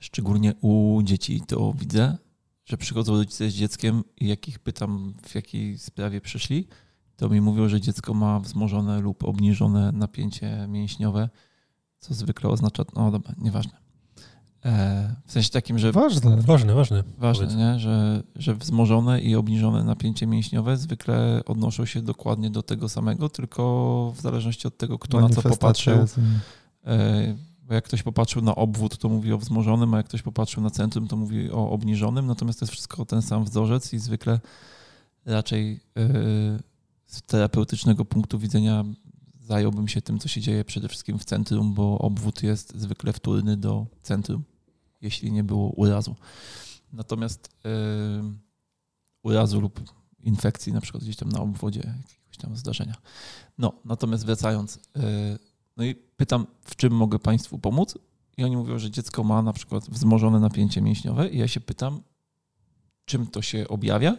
szczególnie u dzieci to widzę, że przychodzą rodzice z dzieckiem i jak ich pytam, w jakiej sprawie przyszli, to mi mówią, że dziecko ma wzmożone lub obniżone napięcie mięśniowe, co zwykle oznacza, no dobra, nieważne. W sensie takim, że... Ważne, nie? Że wzmożone i obniżone napięcie mięśniowe zwykle odnoszą się dokładnie do tego samego, tylko w zależności od tego, kto na co popatrzył. Bo jak ktoś popatrzył na obwód, to mówi o wzmożonym, a jak ktoś popatrzył na centrum, to mówi o obniżonym. Natomiast to jest wszystko ten sam wzorzec i zwykle raczej z terapeutycznego punktu widzenia zająłbym się tym, co się dzieje przede wszystkim w centrum, bo obwód jest zwykle wtórny do centrum, jeśli nie było urazu. Natomiast urazu lub infekcji na przykład gdzieś tam na obwodzie jakiegoś tam zdarzenia. No, natomiast wracając, no i pytam, w czym mogę Państwu pomóc? I oni mówią, że dziecko ma na przykład wzmożone napięcie mięśniowe i ja się pytam, czym to się objawia?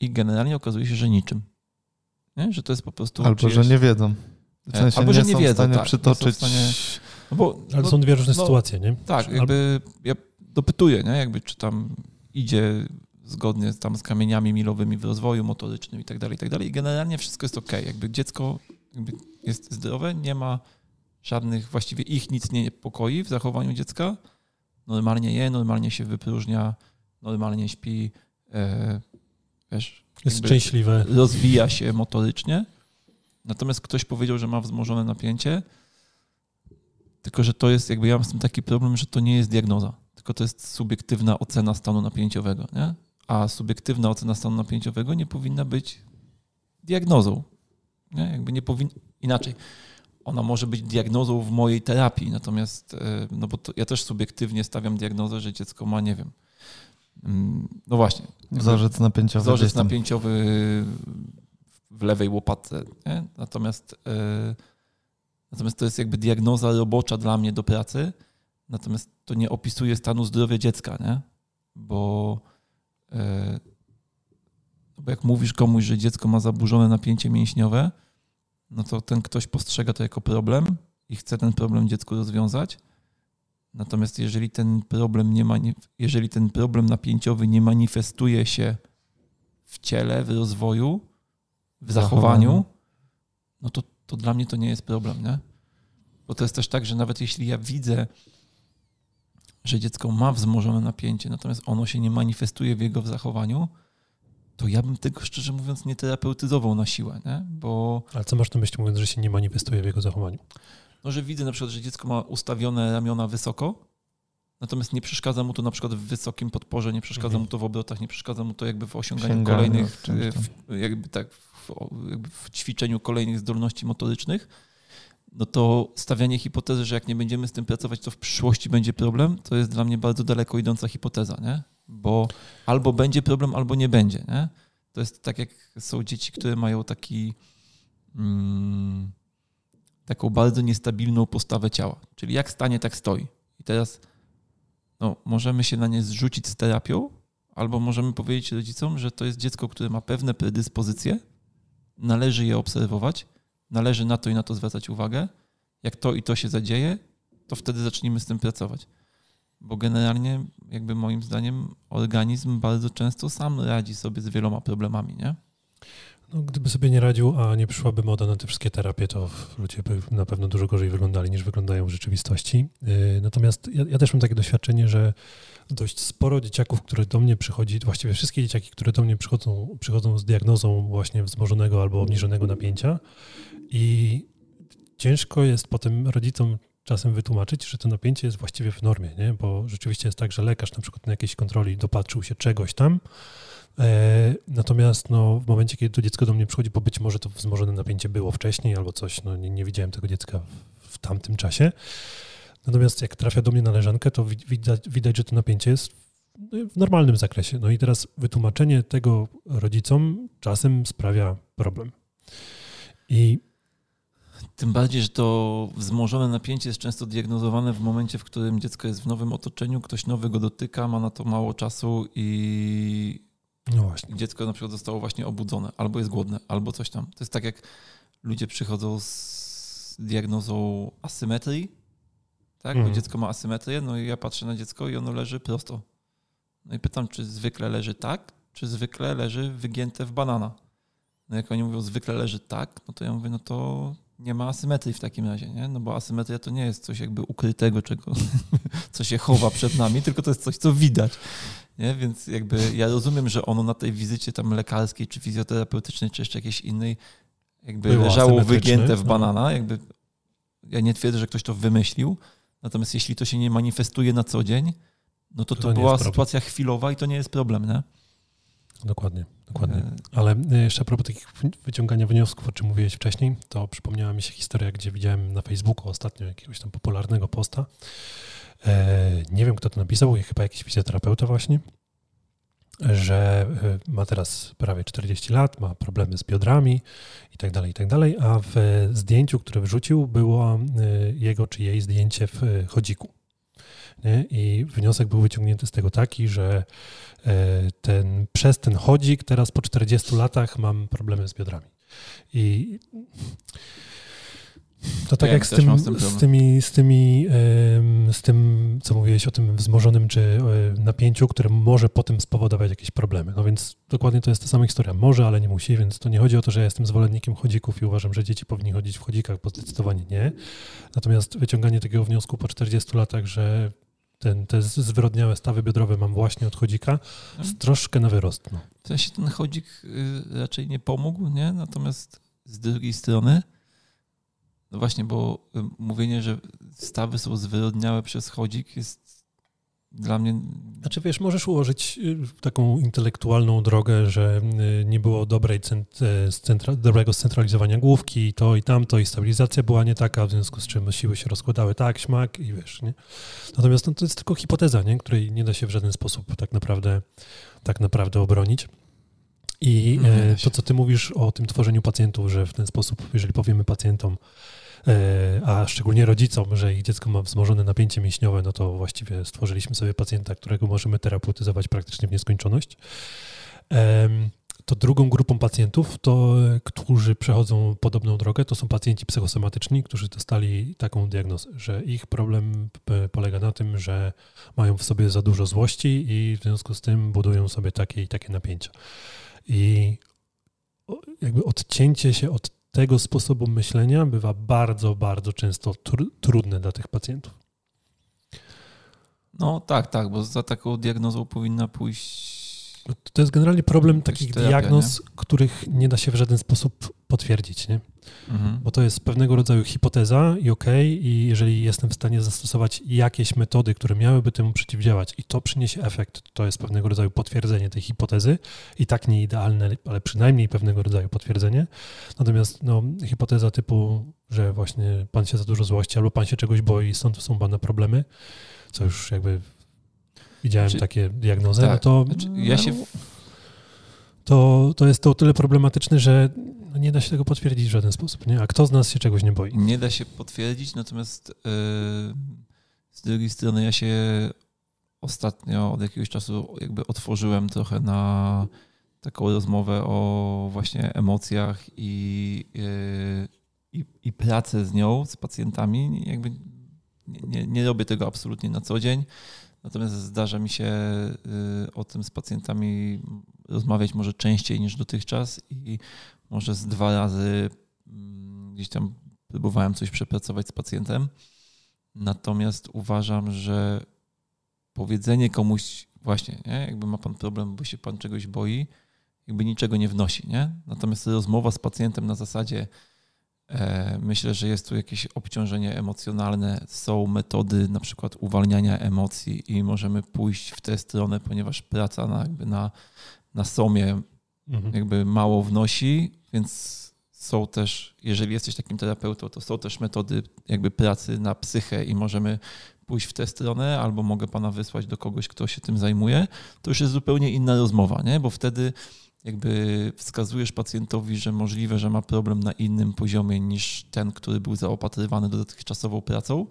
I generalnie okazuje się, że niczym. Nie? Że to jest po prostu... Albo, czyjeś... że nie wiedzą. W sensie albo, że nie wiedzą, tak. Przytoczyć... Nie są w stanie... no bo, ale są dwie różne sytuacje, nie? Tak, jakby ja dopytuję, nie? Jakby czy tam idzie zgodnie tam z kamieniami milowymi w rozwoju motorycznym i tak dalej. I generalnie wszystko jest okej. Jakby dziecko jakby jest zdrowe, nie ma żadnych, właściwie ich nic nie niepokoi w zachowaniu dziecka. Normalnie je, normalnie się wypróżnia, normalnie śpi, wiesz... Jest szczęśliwe. Rozwija się motorycznie. Natomiast ktoś powiedział, że ma wzmożone napięcie, tylko że to jest, jakby ja mam z tym taki problem, że to nie jest diagnoza, tylko to jest subiektywna ocena stanu napięciowego, nie? A subiektywna ocena stanu napięciowego nie powinna być diagnozą. Nie? Jakby nie powinna... Inaczej. Ona może być diagnozą w mojej terapii, natomiast, no bo to ja też subiektywnie stawiam diagnozę, że dziecko ma, nie wiem, no właśnie. Wzorzec napięciowy w lewej łopatce. Nie? Natomiast to jest jakby diagnoza robocza dla mnie do pracy, natomiast to nie opisuje stanu zdrowia dziecka, nie? Bo jak mówisz komuś, że dziecko ma zaburzone napięcie mięśniowe, no to ten ktoś postrzega to jako problem i chce ten problem dziecku rozwiązać. Natomiast jeżeli ten problem napięciowy nie manifestuje się w ciele, w rozwoju, w zachowaniu, no to dla mnie to nie jest problem, nie? Bo to jest też tak, że nawet jeśli ja widzę, że dziecko ma wzmożone napięcie, natomiast ono się nie manifestuje w jego zachowaniu, to ja bym tego, szczerze mówiąc, nie terapeutyzował na siłę, nie? Bo... Ale co masz na myśli, mówiąc, że się nie manifestuje w jego zachowaniu? No, że widzę na przykład, że dziecko ma ustawione ramiona wysoko, natomiast nie przeszkadza mu to na przykład w wysokim podporze, nie przeszkadza mu to w obrotach, nie przeszkadza mu to jakby w osiąganiu w ćwiczeniu kolejnych zdolności motorycznych, no to stawianie hipotezy, że jak nie będziemy z tym pracować, to w przyszłości będzie problem, to jest dla mnie bardzo daleko idąca hipoteza, nie? Bo albo będzie problem, albo nie będzie, nie? To jest tak, jak są dzieci, które mają taką bardzo niestabilną postawę ciała. Czyli jak stanie, tak stoi. I teraz możemy się na nie zrzucić z terapią, albo możemy powiedzieć rodzicom, że to jest dziecko, które ma pewne predyspozycje, należy je obserwować, należy na to i na to zwracać uwagę. Jak to i to się zadzieje, to wtedy zacznijmy z tym pracować. Bo generalnie, jakby moim zdaniem, organizm bardzo często sam radzi sobie z wieloma problemami, nie? No, gdyby sobie nie radził, a nie przyszłaby moda na te wszystkie terapie, to ludzie by na pewno dużo gorzej wyglądali, niż wyglądają w rzeczywistości. Natomiast ja też mam takie doświadczenie, że dość sporo dzieciaków, które do mnie przychodzi, właściwie wszystkie dzieciaki, które do mnie przychodzą z diagnozą właśnie wzmożonego albo obniżonego napięcia i ciężko jest potem rodzicom czasem wytłumaczyć, że to napięcie jest właściwie w normie, nie? Bo rzeczywiście jest tak, że lekarz na przykład na jakiejś kontroli dopatrzył się czegoś tam, Natomiast no, w momencie, kiedy to dziecko do mnie przychodzi, bo być może to wzmożone napięcie było wcześniej albo coś, no, nie widziałem tego dziecka w tamtym czasie. Natomiast jak trafia do mnie na leżankę, to widać, że to napięcie jest w normalnym zakresie. No i teraz wytłumaczenie tego rodzicom czasem sprawia problem. I tym bardziej, że to wzmożone napięcie jest często diagnozowane w momencie, w którym dziecko jest w nowym otoczeniu, ktoś nowy go dotyka, ma na to mało czasu i no właśnie. Dziecko na przykład zostało właśnie obudzone, albo jest głodne, albo coś tam. To jest tak, jak ludzie przychodzą z diagnozą asymetrii, tak? Bo dziecko ma asymetrię, no i ja patrzę na dziecko i ono leży prosto. No i pytam, czy zwykle leży tak, czy zwykle leży wygięte w banana. No jak oni mówią, zwykle leży tak, no to ja mówię, no to nie ma asymetrii w takim razie, nie? No bo asymetria to nie jest coś jakby ukrytego, czego, co się chowa przed nami, tylko to jest coś, co widać. Nie? Więc jakby ja rozumiem, że ono na tej wizycie tam lekarskiej, czy fizjoterapeutycznej, czy jeszcze jakiejś innej jakby było leżało wygięte w banana. Jakby ja nie twierdzę, że ktoś to wymyślił, natomiast jeśli to się nie manifestuje na co dzień, no to była sytuacja chwilowa i to nie jest problem, nie? Dokładnie. Ale jeszcze a propos takich wyciągania wniosków, o czym mówiłeś wcześniej, to przypomniała mi się historia, gdzie widziałem na Facebooku ostatnio jakiegoś tam popularnego posta. Nie wiem, kto to napisał, chyba jakiś fizjoterapeuta właśnie, że ma teraz prawie 40 lat, ma problemy z biodrami i tak dalej, a w zdjęciu, które wrzucił, było jego czy jej zdjęcie w chodziku. I wniosek był wyciągnięty z tego taki, że przez ten chodzik teraz po 40 latach mam problemy z biodrami. I to tak jak z tym, co mówiłeś o tym wzmożonym czy napięciu, które może potem spowodować jakieś problemy. No więc dokładnie to jest ta sama historia. Może, ale nie musi, więc to nie chodzi o to, że ja jestem zwolennikiem chodzików i uważam, że dzieci powinni chodzić w chodzikach, bo zdecydowanie nie. Natomiast wyciąganie takiego wniosku po 40 latach, że te zwyrodniałe stawy biodrowe mam właśnie od chodzika, troszkę na wyrost. No. W sensie ten chodzik raczej nie pomógł, nie? Natomiast z drugiej strony no właśnie, bo mówienie, że stawy są zwyrodniałe przez chodzik jest dla mnie... Znaczy wiesz, możesz ułożyć taką intelektualną drogę, że nie było dobrego scentralizowania główki i to i tamto i stabilizacja była nie taka, w związku z czym siły się rozkładały tak, śmak i wiesz, nie? Natomiast no, to jest tylko hipoteza, nie? Której nie da się w żaden sposób tak naprawdę obronić. I to, co ty mówisz o tym tworzeniu pacjentów, że w ten sposób, jeżeli powiemy pacjentom, a szczególnie rodzicom, że ich dziecko ma wzmożone napięcie mięśniowe, no to właściwie stworzyliśmy sobie pacjenta, którego możemy terapeutyzować praktycznie w nieskończoność. To drugą grupą pacjentów, którzy przechodzą podobną drogę, to są pacjenci psychosomatyczni, którzy dostali taką diagnozę, że ich problem polega na tym, że mają w sobie za dużo złości i w związku z tym budują sobie takie i takie napięcia. I jakby odcięcie się od tego sposobu myślenia bywa bardzo, bardzo często trudne dla tych pacjentów. No tak, bo za taką diagnozą powinna pójść... To jest generalnie problem takich diagnoz, nie? Których nie da się w żaden sposób potwierdzić, nie? Mhm. Bo to jest pewnego rodzaju hipoteza i okej, i jeżeli jestem w stanie zastosować jakieś metody, które miałyby temu przeciwdziałać i to przyniesie efekt, to jest pewnego rodzaju potwierdzenie tej hipotezy i tak nie idealne, ale przynajmniej pewnego rodzaju potwierdzenie. Natomiast no, hipoteza typu, że właśnie pan się za dużo złości albo pan się czegoś boi, stąd są pana problemy, co już jakby... Widziałem takie diagnozy, tak. To jest to o tyle problematyczne, że nie da się tego potwierdzić w żaden sposób. Nie? A kto z nas się czegoś nie boi? Nie da się potwierdzić, natomiast z drugiej strony ja się ostatnio od jakiegoś czasu jakby otworzyłem trochę na taką rozmowę o właśnie emocjach i pracę z nią, z pacjentami. Jakby nie robię tego absolutnie na co dzień. Natomiast zdarza mi się o tym z pacjentami rozmawiać może częściej niż dotychczas i może z 2 razy gdzieś tam próbowałem coś przepracować z pacjentem. Natomiast uważam, że powiedzenie komuś właśnie, nie, jakby ma pan problem, bo się pan czegoś boi, jakby niczego nie wnosi, nie? Natomiast rozmowa z pacjentem na zasadzie myślę, że jest tu jakieś obciążenie emocjonalne, są metody na przykład uwalniania emocji i możemy pójść w tę stronę, ponieważ praca na, jakby na, na SOM-ie jakby mało wnosi, więc są też, jeżeli jesteś takim terapeutą, to są też metody jakby pracy na psychę i możemy pójść w tę stronę, albo mogę pana wysłać do kogoś, kto się tym zajmuje. To już jest zupełnie inna rozmowa, nie? Bo wtedy jakby wskazujesz pacjentowi, że możliwe, że ma problem na innym poziomie niż ten, który był zaopatrywany dotychczasową pracą.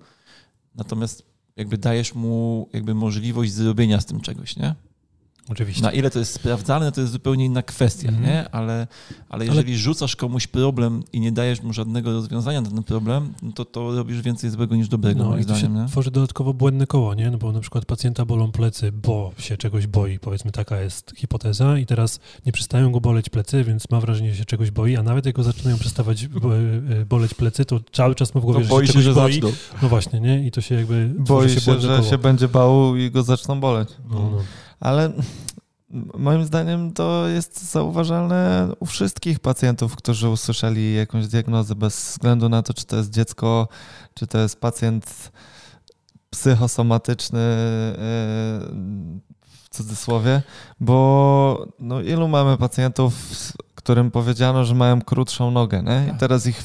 Natomiast jakby dajesz mu jakby możliwość zrobienia z tym czegoś, nie? Oczywiście. Na ile to jest sprawdzalne, to jest zupełnie inna kwestia, nie? Ale jeżeli rzucasz komuś problem i nie dajesz mu żadnego rozwiązania na ten problem, no to robisz więcej złego niż dobrego, moim zdaniem. No i tworzy dodatkowo błędne koło, nie? No bo na przykład pacjenta bolą plecy, bo się czegoś boi, powiedzmy taka jest hipoteza i teraz nie przestają go boleć plecy, więc ma wrażenie, że się czegoś boi, a nawet jak go zaczynają przestawać boleć plecy, to cały czas ma w głowie, że się czegoś boi. No właśnie, nie? I to się jakby boi się, że koło się będzie bał i go zaczną boleć. No. Ale moim zdaniem to jest zauważalne u wszystkich pacjentów, którzy usłyszeli jakąś diagnozę, bez względu na to, czy to jest dziecko, czy to jest pacjent psychosomatyczny w cudzysłowie, bo no, ilu mamy pacjentów, którym powiedziano, że mają krótszą nogę, nie? I teraz ich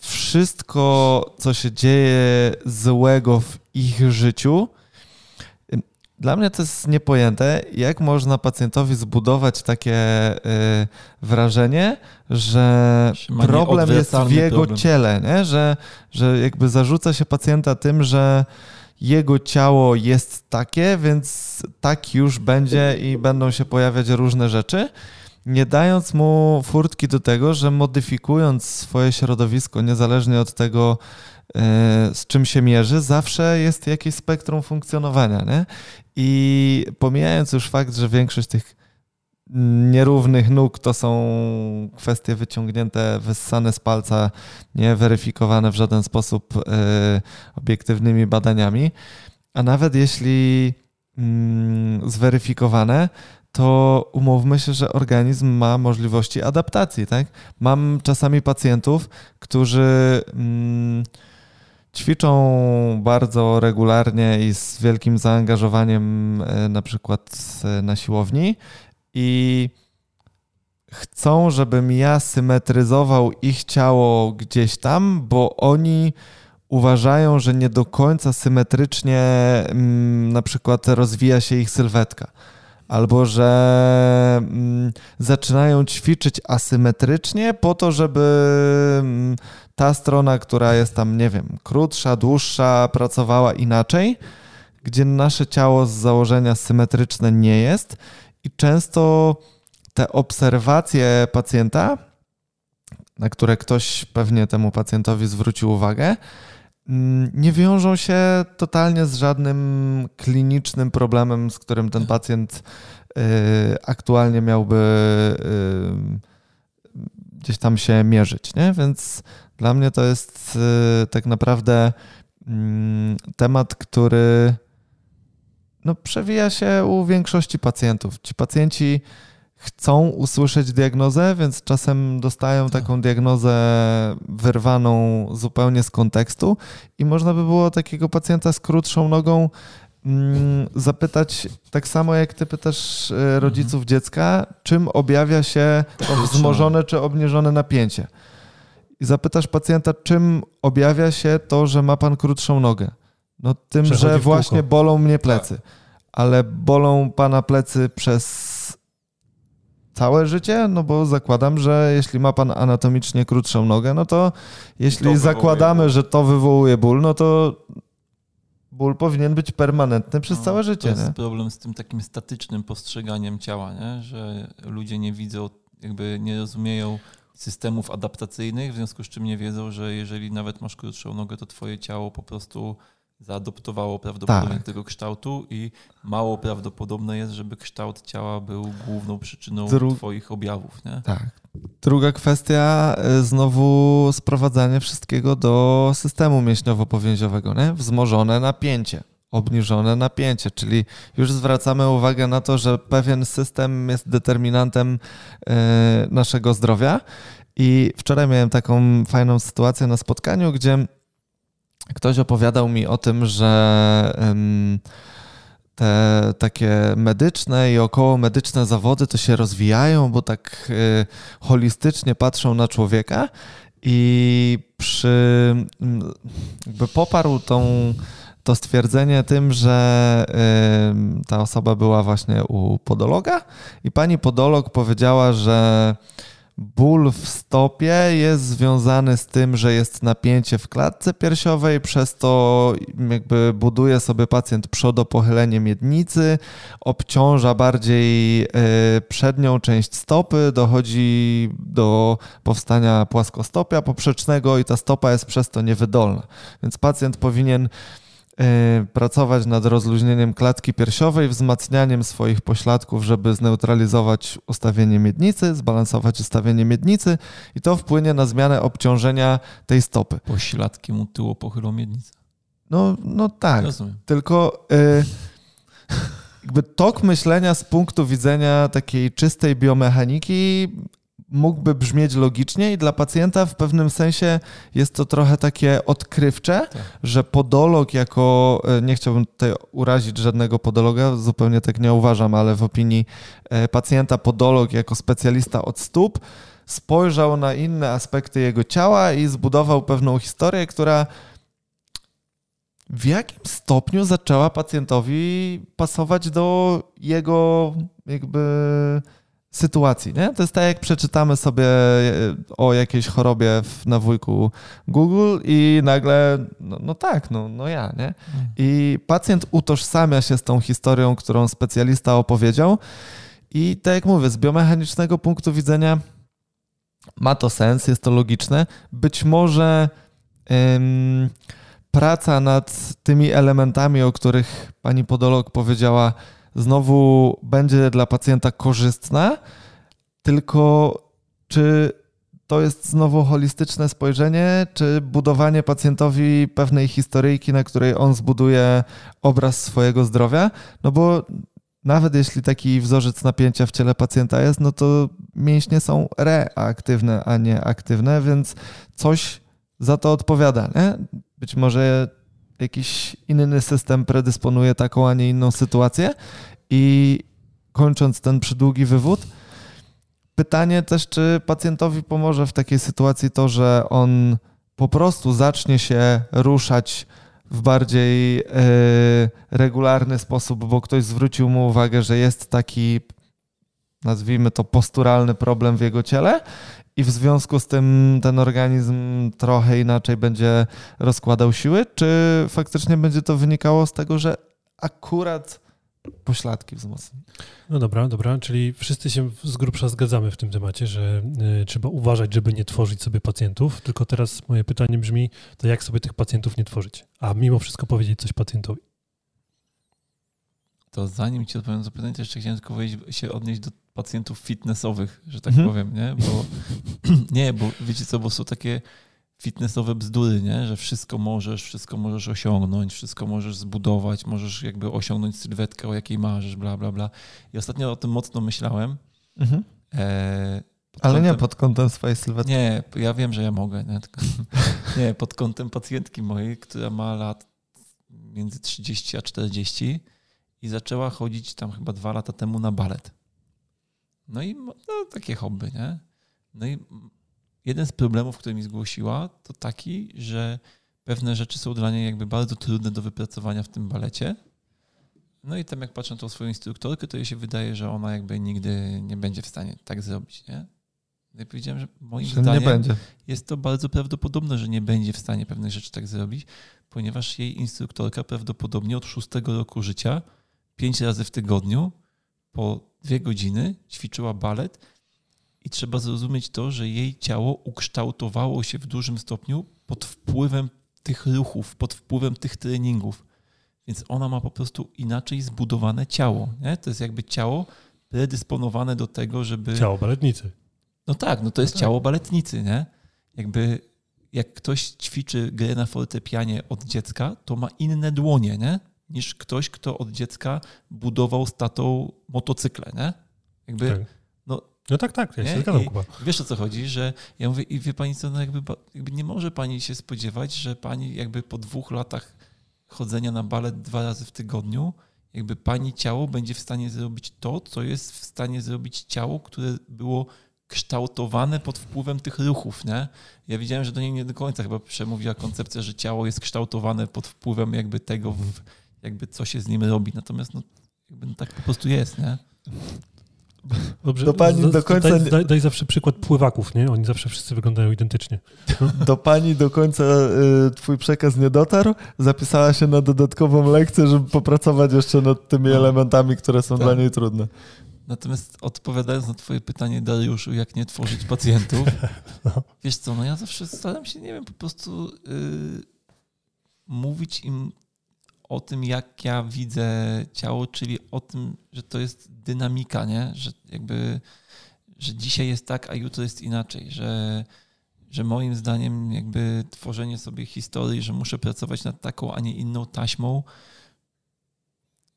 wszystko, co się dzieje złego w ich życiu. Dla mnie to jest niepojęte, jak można pacjentowi zbudować takie wrażenie, że problem jest w jego ciele, nie? Że jakby zarzuca się pacjenta tym, że jego ciało jest takie, więc tak już będzie i będą się pojawiać różne rzeczy, nie dając mu furtki do tego, że modyfikując swoje środowisko, niezależnie od tego, z czym się mierzy, zawsze jest jakieś spektrum funkcjonowania, nie? I pomijając już fakt, że większość tych nierównych nóg to są kwestie wyciągnięte, wyssane z palca, nie weryfikowane w żaden sposób obiektywnymi badaniami, a nawet jeśli zweryfikowane, to umówmy się, że organizm ma możliwości adaptacji, tak? Mam czasami pacjentów, którzy ćwiczą bardzo regularnie i z wielkim zaangażowaniem na przykład na siłowni i chcą, żebym ja symetryzował ich ciało gdzieś tam, bo oni uważają, że nie do końca symetrycznie na przykład rozwija się ich sylwetka. Albo że zaczynają ćwiczyć asymetrycznie po to, żeby ta strona, która jest tam, nie wiem, krótsza, dłuższa, pracowała inaczej, gdzie nasze ciało z założenia symetryczne nie jest i często te obserwacje pacjenta, na które ktoś pewnie temu pacjentowi zwrócił uwagę, nie wiążą się totalnie z żadnym klinicznym problemem, z którym ten pacjent aktualnie miałby gdzieś tam się mierzyć, nie? Więc dla mnie to jest tak naprawdę temat, który no, przewija się u większości pacjentów. Ci pacjenci chcą usłyszeć diagnozę, więc czasem dostają taką diagnozę wyrwaną zupełnie z kontekstu i można by było takiego pacjenta z krótszą nogą zapytać, tak samo jak ty pytasz rodziców dziecka, czym objawia się to wzmożone czy obniżone napięcie. I zapytasz pacjenta, czym objawia się to, że ma pan krótszą nogę. No tym, że właśnie bolą mnie plecy. Ale bolą pana plecy przez całe życie? No bo zakładam, że jeśli ma pan anatomicznie krótszą nogę, no to jeśli zakładamy, że to wywołuje ból, no to ból powinien być permanentny przez całe życie. To jest problem z tym takim statycznym postrzeganiem ciała, nie? Że ludzie nie widzą, jakby nie rozumieją systemów adaptacyjnych, w związku z czym nie wiedzą, że jeżeli nawet masz krótszą nogę, to twoje ciało po prostu zaadoptowało prawdopodobnie tego kształtu i mało prawdopodobne jest, żeby kształt ciała był główną przyczyną twoich objawów. Nie? Tak. Druga kwestia, znowu sprowadzanie wszystkiego do systemu mięśniowo-powięziowego. Nie? Wzmożone napięcie, obniżone napięcie, czyli już zwracamy uwagę na to, że pewien system jest determinantem naszego zdrowia. I wczoraj miałem taką fajną sytuację na spotkaniu, gdzie ktoś opowiadał mi o tym, że te takie medyczne i okołomedyczne zawody to się rozwijają, bo tak holistycznie patrzą na człowieka i jakby poparł to stwierdzenie tym, że ta osoba była właśnie u podologa i pani podolog powiedziała, że ból w stopie jest związany z tym, że jest napięcie w klatce piersiowej, przez to jakby buduje sobie pacjent przodopochylenie miednicy, obciąża bardziej przednią część stopy, dochodzi do powstania płaskostopia poprzecznego i ta stopa jest przez to niewydolna. Więc pacjent powinien pracować nad rozluźnieniem klatki piersiowej, wzmacnianiem swoich pośladków, żeby zneutralizować ustawienie miednicy, zbalansować ustawienie miednicy i to wpłynie na zmianę obciążenia tej stopy. Pośladkiem u tyłu pochylą miednicę? No tak, rozumiem. Tylko jakby tok myślenia z punktu widzenia takiej czystej biomechaniki mógłby brzmieć logicznie i dla pacjenta w pewnym sensie jest to trochę takie odkrywcze, tak, że podolog jako, nie chciałbym tutaj urazić żadnego podologa, zupełnie tak nie uważam, ale w opinii pacjenta podolog jako specjalista od stóp spojrzał na inne aspekty jego ciała i zbudował pewną historię, która w jakim stopniu zaczęła pacjentowi pasować do jego jakby sytuacji, nie? To jest tak, jak przeczytamy sobie o jakiejś chorobie na wujku Google i nagle, no tak, nie? I pacjent utożsamia się z tą historią, którą specjalista opowiedział i tak jak mówię, z biomechanicznego punktu widzenia ma to sens, jest to logiczne. Być może praca nad tymi elementami, o których pani podolog powiedziała, znowu będzie dla pacjenta korzystna, tylko czy to jest znowu holistyczne spojrzenie, czy budowanie pacjentowi pewnej historyjki, na której on zbuduje obraz swojego zdrowia? No bo nawet jeśli taki wzorzec napięcia w ciele pacjenta jest, no to mięśnie są reaktywne, a nie aktywne, więc coś za to odpowiada, nie? Być może jakiś inny system predysponuje taką, a nie inną sytuację. I kończąc ten przydługi wywód, pytanie też, czy pacjentowi pomoże w takiej sytuacji to, że on po prostu zacznie się ruszać w bardziej regularny sposób, bo ktoś zwrócił mu uwagę, że jest taki, nazwijmy to, posturalny problem w jego ciele i w związku z tym ten organizm trochę inaczej będzie rozkładał siły, czy faktycznie będzie to wynikało z tego, że akurat pośladki wzmocni? No dobra, czyli wszyscy się z grubsza zgadzamy w tym temacie, że trzeba uważać, żeby nie tworzyć sobie pacjentów, tylko teraz moje pytanie brzmi, to jak sobie tych pacjentów nie tworzyć, a mimo wszystko powiedzieć coś pacjentowi? To zanim ci odpowiem na pytanie, to jeszcze chciałem tylko się odnieść do pacjentów fitnessowych, że tak powiem, nie? Bo wiecie co, bo są takie fitnessowe bzdury, nie? Że wszystko możesz osiągnąć, wszystko możesz zbudować, możesz jakby osiągnąć sylwetkę, o jakiej marzysz, bla, bla, bla. I ostatnio o tym mocno myślałem. Ale nie pod kątem swojej sylwetki. Nie, ja wiem, że ja mogę. Nie, tylko, nie, pod kątem pacjentki mojej, która ma lat między 30 a 40 i zaczęła chodzić tam chyba 2 lata temu na balet. No i takie hobby, nie? No i jeden z problemów, który mi zgłosiła, to taki, że pewne rzeczy są dla niej jakby bardzo trudne do wypracowania w tym balecie. No i tam jak patrzę na tą swoją instruktorkę, to jej się wydaje, że ona jakby nigdy nie będzie w stanie tak zrobić, nie? No i powiedziałem, że moim zdaniem jest to bardzo prawdopodobne, że nie będzie w stanie pewnych rzeczy tak zrobić, ponieważ jej instruktorka prawdopodobnie od 6 roku życia 5 razy w tygodniu po 2 godziny ćwiczyła balet i trzeba zrozumieć to, że jej ciało ukształtowało się w dużym stopniu pod wpływem tych ruchów, pod wpływem tych treningów. Więc ona ma po prostu inaczej zbudowane ciało, nie? To jest jakby ciało predysponowane do tego, żeby... Ciało baletnicy. No tak, no to jest ciało baletnicy, nie? Jakby jak ktoś ćwiczy grę na fortepianie od dziecka, to ma inne dłonie, nie? Niż ktoś, kto od dziecka budował z tatą motocykle, nie? Jakby, tak. No tak, ja się zgadzam, Kuba. Wiesz, o co chodzi, że ja mówię, i wie pani co, no jakby nie może pani się spodziewać, że pani jakby po 2 latach chodzenia na balet 2 razy w tygodniu jakby pani ciało będzie w stanie zrobić to, co jest w stanie zrobić ciało, które było kształtowane pod wpływem tych ruchów, nie? Ja widziałem, że do niej nie do końca chyba przemówiła koncepcja, że ciało jest kształtowane pod wpływem jakby tego, jakby co się z nim robi. Natomiast no, jakby no tak po prostu jest, nie? Dobrze, do pani do końca... daj zawsze przykład pływaków, nie? Oni zawsze wszyscy wyglądają identycznie. Do pani do końca twój przekaz nie dotarł? Zapisała się na dodatkową lekcję, żeby popracować jeszcze nad tymi elementami, które są dla niej trudne. Natomiast odpowiadając na twoje pytanie, Dariuszu, jak nie tworzyć pacjentów, wiesz co, no ja zawsze staram się, nie wiem, po prostu mówić im o tym, jak ja widzę ciało, czyli o tym, że to jest dynamika, nie? Że jakby, że dzisiaj jest tak, a jutro jest inaczej, że moim zdaniem jakby tworzenie sobie historii, że muszę pracować nad taką, a nie inną taśmą,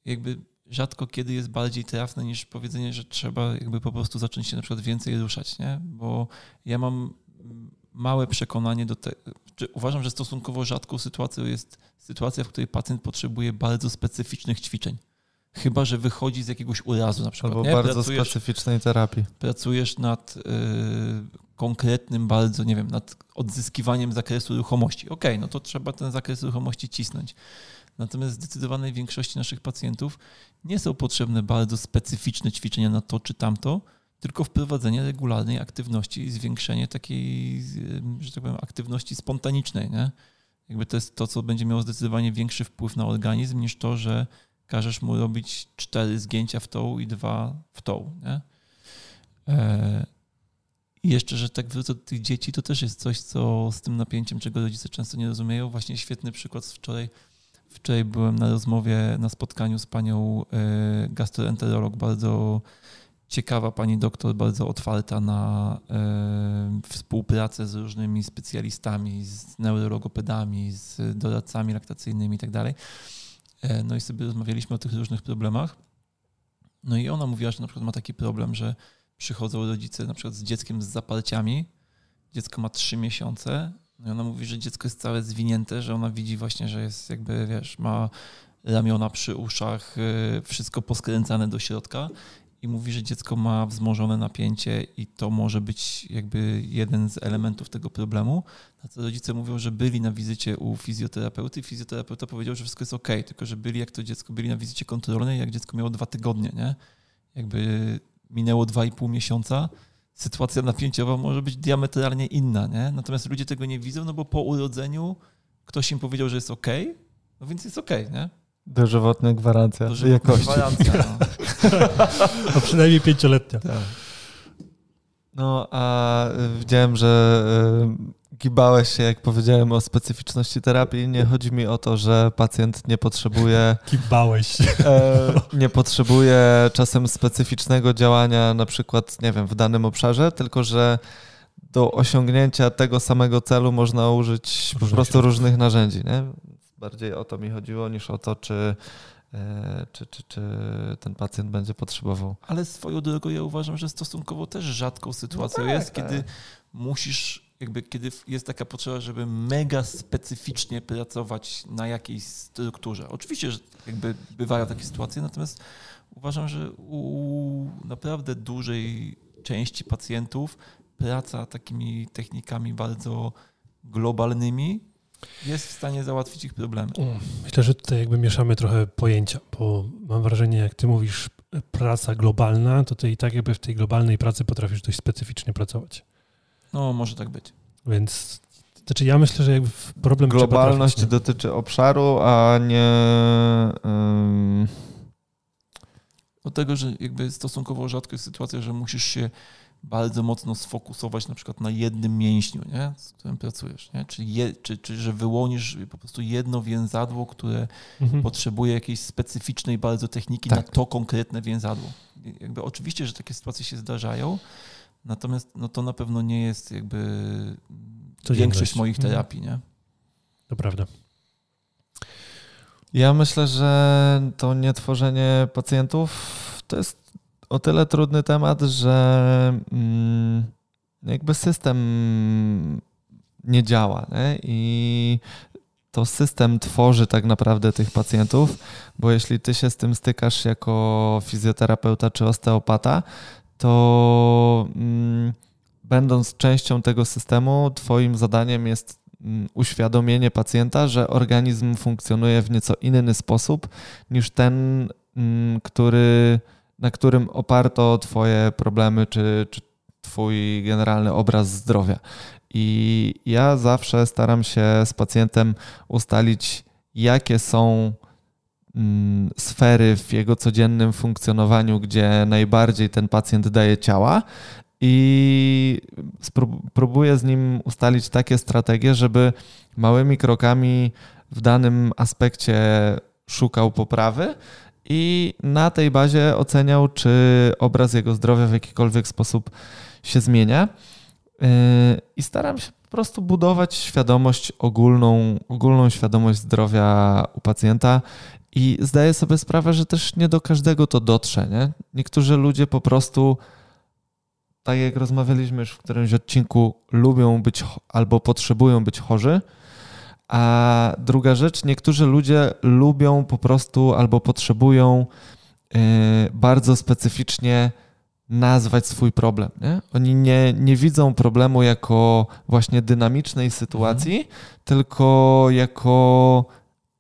jakby rzadko kiedy jest bardziej trafne niż powiedzenie, że trzeba jakby po prostu zacząć się na przykład więcej ruszać, nie? Bo ja mam małe przekonanie do tego, uważam, że stosunkowo rzadką sytuacją jest sytuacja, w której pacjent potrzebuje bardzo specyficznych ćwiczeń. Chyba że wychodzi z jakiegoś urazu na przykład. Albo nie? Bardzo specyficznej terapii. Pracujesz nad konkretnym bardzo, nie wiem, nad odzyskiwaniem zakresu ruchomości. Okej, no to trzeba ten zakres ruchomości cisnąć. Natomiast zdecydowanej większości naszych pacjentów nie są potrzebne bardzo specyficzne ćwiczenia na to czy tamto, tylko wprowadzenie regularnej aktywności i zwiększenie takiej, że tak powiem, aktywności spontanicznej, nie? Jakby to jest to, co będzie miało zdecydowanie większy wpływ na organizm niż to, że każesz mu robić 4 zgięcia w tą i 2 w tą, nie? I jeszcze, że tak wrócę do tych dzieci, to też jest coś, co z tym napięciem, czego rodzice często nie rozumieją. Właśnie świetny przykład z wczoraj. Wczoraj byłem na rozmowie, na spotkaniu z panią gastroenterolog, bardzo ciekawa pani doktor, bardzo otwarta na współpracę z różnymi specjalistami, z neurologopedami, z doradcami laktacyjnymi itd. No i sobie rozmawialiśmy o tych różnych problemach. No i ona mówiła, że na przykład ma taki problem, że przychodzą rodzice na przykład z dzieckiem z zaparciami. Dziecko ma 3 miesiące. I ona mówi, że dziecko jest całe zwinięte, że ona widzi właśnie, że jest jakby, wiesz, ma ramiona przy uszach, wszystko poskręcane do środka i mówi, że dziecko ma wzmożone napięcie i to może być jakby jeden z elementów tego problemu. Na co rodzice mówią, że byli na wizycie u fizjoterapeuty i fizjoterapeuta powiedział, że wszystko jest okej, tylko że byli, jak to dziecko, byli na wizycie kontrolnej, jak dziecko miało 2 tygodnie, nie? Jakby minęło 2,5 miesiąca. Sytuacja napięciowa może być diametralnie inna, nie? Natomiast ludzie tego nie widzą, no bo po urodzeniu ktoś im powiedział, że jest okej, no więc jest okej, nie? Dożywotna gwarancja jakości. Gwarancja, no. No przynajmniej 5-letnia. Tak. No a widziałem, że gibałeś się, jak powiedziałem o specyficzności terapii. Nie chodzi mi o to, że pacjent nie potrzebuje... Gibałeś. Nie potrzebuje czasem specyficznego działania, na przykład, nie wiem, w danym obszarze, tylko że do osiągnięcia tego samego celu można użyć różnych narzędzi, nie? Bardziej o to mi chodziło niż o to, czy ten pacjent będzie potrzebował. Ale swoją drogą ja uważam, że stosunkowo też rzadką sytuacją kiedy musisz, jakby kiedy jest taka potrzeba, żeby mega specyficznie pracować na jakiejś strukturze. Oczywiście, że jakby bywają takie sytuacje, natomiast uważam, że u naprawdę dużej części pacjentów praca takimi technikami bardzo globalnymi jest w stanie załatwić ich problemy. Myślę, że tutaj jakby mieszamy trochę pojęcia, bo mam wrażenie, jak ty mówisz praca globalna, to ty i tak jakby w tej globalnej pracy potrafisz dość specyficznie pracować. No, może tak być. Więc, znaczy ja myślę, że jakby problem... Globalność dotyczy obszaru, a nie... Do tego, że jakby stosunkowo rzadko jest sytuacja, że musisz się bardzo mocno sfokusować na przykład na jednym mięśniu, nie? Z którym pracujesz, nie? Czy że wyłonisz po prostu jedno więzadło, które potrzebuje jakiejś specyficznej bardzo techniki na to konkretne więzadło. Jakby oczywiście, że takie sytuacje się zdarzają, natomiast no to na pewno nie jest jakby większość moich terapii, nie? To prawda. Ja myślę, że to nietworzenie pacjentów to jest o tyle trudny temat, że jakby system nie działa, nie? I to system tworzy tak naprawdę tych pacjentów, bo jeśli ty się z tym stykasz jako fizjoterapeuta czy osteopata, to będąc częścią tego systemu, twoim zadaniem jest uświadomienie pacjenta, że organizm funkcjonuje w nieco inny sposób niż ten, na którym oparto twoje problemy czy twój generalny obraz zdrowia. I ja zawsze staram się z pacjentem ustalić, jakie są sfery w jego codziennym funkcjonowaniu, gdzie najbardziej ten pacjent daje ciała, i próbuję z nim ustalić takie strategie, żeby małymi krokami w danym aspekcie szukał poprawy i na tej bazie oceniał, czy obraz jego zdrowia w jakikolwiek sposób się zmienia. I staram się po prostu budować świadomość ogólną świadomość zdrowia u pacjenta. I zdaję sobie sprawę, że też nie do każdego to dotrze, nie? Niektórzy ludzie po prostu, tak jak rozmawialiśmy już w którymś odcinku, lubią być albo potrzebują być chorzy, a druga rzecz, niektórzy ludzie lubią po prostu albo potrzebują bardzo specyficznie nazwać swój problem. Nie? Oni nie widzą problemu jako właśnie dynamicznej sytuacji, tylko jako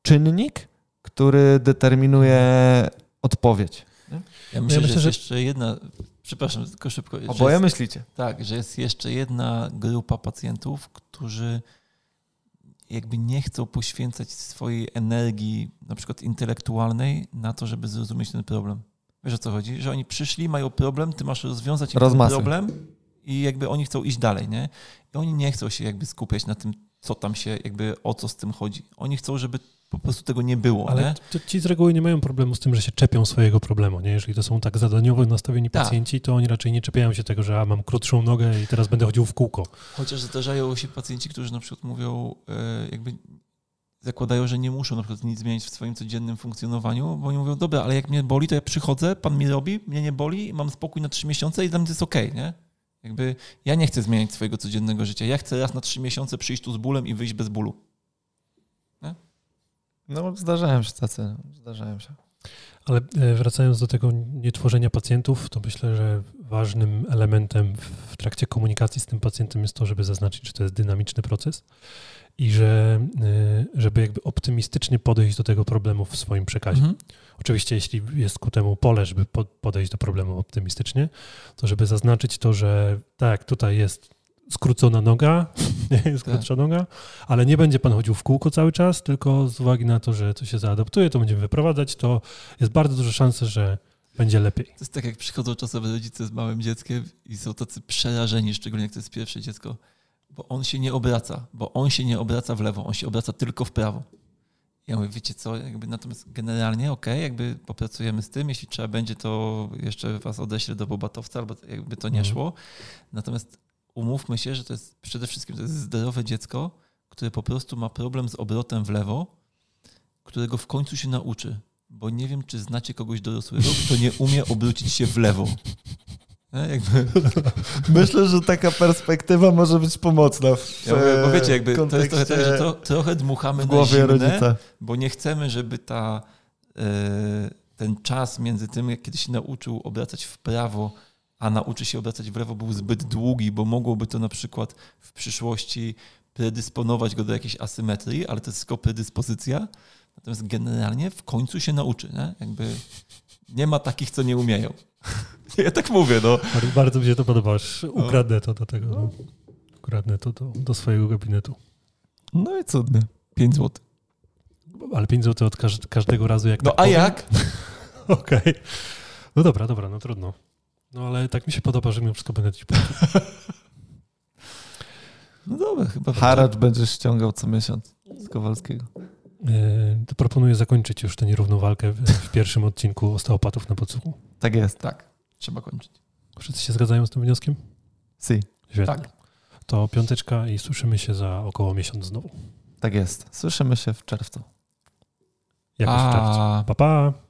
czynnik, który determinuje odpowiedź. Nie? Ja myślę, że jeszcze jedna... Przepraszam, tylko szybko. Oboje myślicie. Tak, że jest jeszcze jedna grupa pacjentów, którzy jakby nie chcą poświęcać swojej energii, na przykład intelektualnej, na to, żeby zrozumieć ten problem. Wiesz, o co chodzi? Że oni przyszli, mają problem, ty masz rozwiązać ten problem i jakby oni chcą iść dalej, nie? I oni nie chcą się jakby skupiać na tym, co tam się jakby, o co z tym chodzi. Oni chcą, żeby po prostu tego nie było. Ale nie? Ci z reguły nie mają problemu z tym, że się czepią swojego problemu. Nie? Jeżeli to są tak zadaniowo nastawieni pacjenci, to oni raczej nie czepiają się tego, że mam krótszą nogę i teraz będę chodził w kółko. Chociaż zdarzają się pacjenci, którzy na przykład mówią, jakby zakładają, że nie muszą na przykład nic zmienić w swoim codziennym funkcjonowaniu, bo oni mówią, dobra, ale jak mnie boli, to ja przychodzę, pan mi robi, mnie nie boli, mam spokój na 3 miesiące i dla mnie to jest okej, nie? Jakby ja nie chcę zmieniać swojego codziennego życia. Ja chcę raz na 3 miesiące przyjść tu z bólem i wyjść bez bólu. Nie? No, zdarzają się tacy. Ale wracając do tego nietworzenia pacjentów, to myślę, że ważnym elementem w trakcie komunikacji z tym pacjentem jest to, żeby zaznaczyć, że to jest dynamiczny proces i że, żeby jakby optymistycznie podejść do tego problemu w swoim przekazie. Mhm. Oczywiście, jeśli jest ku temu pole, żeby podejść do problemu optymistycznie, to żeby zaznaczyć to, że tak, tutaj jest skrócona noga, noga, ale nie będzie pan chodził w kółko cały czas, tylko z uwagi na to, że to się zaadoptuje, to będziemy wyprowadzać, to jest bardzo duża szansa, że będzie lepiej. To jest tak, jak przychodzą czasem rodzice z małym dzieckiem i są tacy przerażeni, szczególnie jak to jest pierwsze dziecko, bo on się nie obraca, w lewo, on się obraca tylko w prawo. Ja mówię, wiecie co, jakby natomiast generalnie jakby popracujemy z tym, jeśli trzeba będzie, to jeszcze was odeślę do pobatowca, albo jakby to nie szło. Natomiast umówmy się, że to jest przede wszystkim to jest zdrowe dziecko, które po prostu ma problem z obrotem w lewo, którego w końcu się nauczy, bo nie wiem, czy znacie kogoś dorosłego, kto nie umie obrócić się w lewo. Jakby. Myślę, że taka perspektywa może być pomocna w bo wiecie, jakby to jest trochę tak, że trochę dmuchamy na zimne, rodzica. Bo nie chcemy, żeby ten czas między tym, kiedy się nauczył obracać w prawo, a nauczy się obracać w lewo, był zbyt długi, bo mogłoby to na przykład w przyszłości predysponować go do jakiejś asymetrii, ale to jest tylko predyspozycja. Natomiast generalnie w końcu się nauczy. Nie? Jakby nie ma takich, co nie umieją. Ja tak mówię, no. Bardzo mi się to podoba. Ukradnę to do tego. No. Ukradnę to do swojego gabinetu. No i cudnie. 5 zł. Ale 5 zł od każdego razu, jak tak powiem. Jak? Okej. No dobra, no trudno. No ale tak mi się podoba, że mi wszystko będę ci płacił. No dobra, chyba. Haracz będziesz ściągał co miesiąc z Kowalskiego. To proponuję zakończyć już tę nierówną walkę w pierwszym odcinku Osteopatów na Podsłuchu. Tak jest, tak. Trzeba kończyć. Wszyscy się zgadzają z tym wnioskiem? Si. Świetnie. Tak. To 5 i słyszymy się za około miesiąc znowu. Tak jest. Słyszymy się w czerwcu. Jakoś w czerwcu. Pa, pa.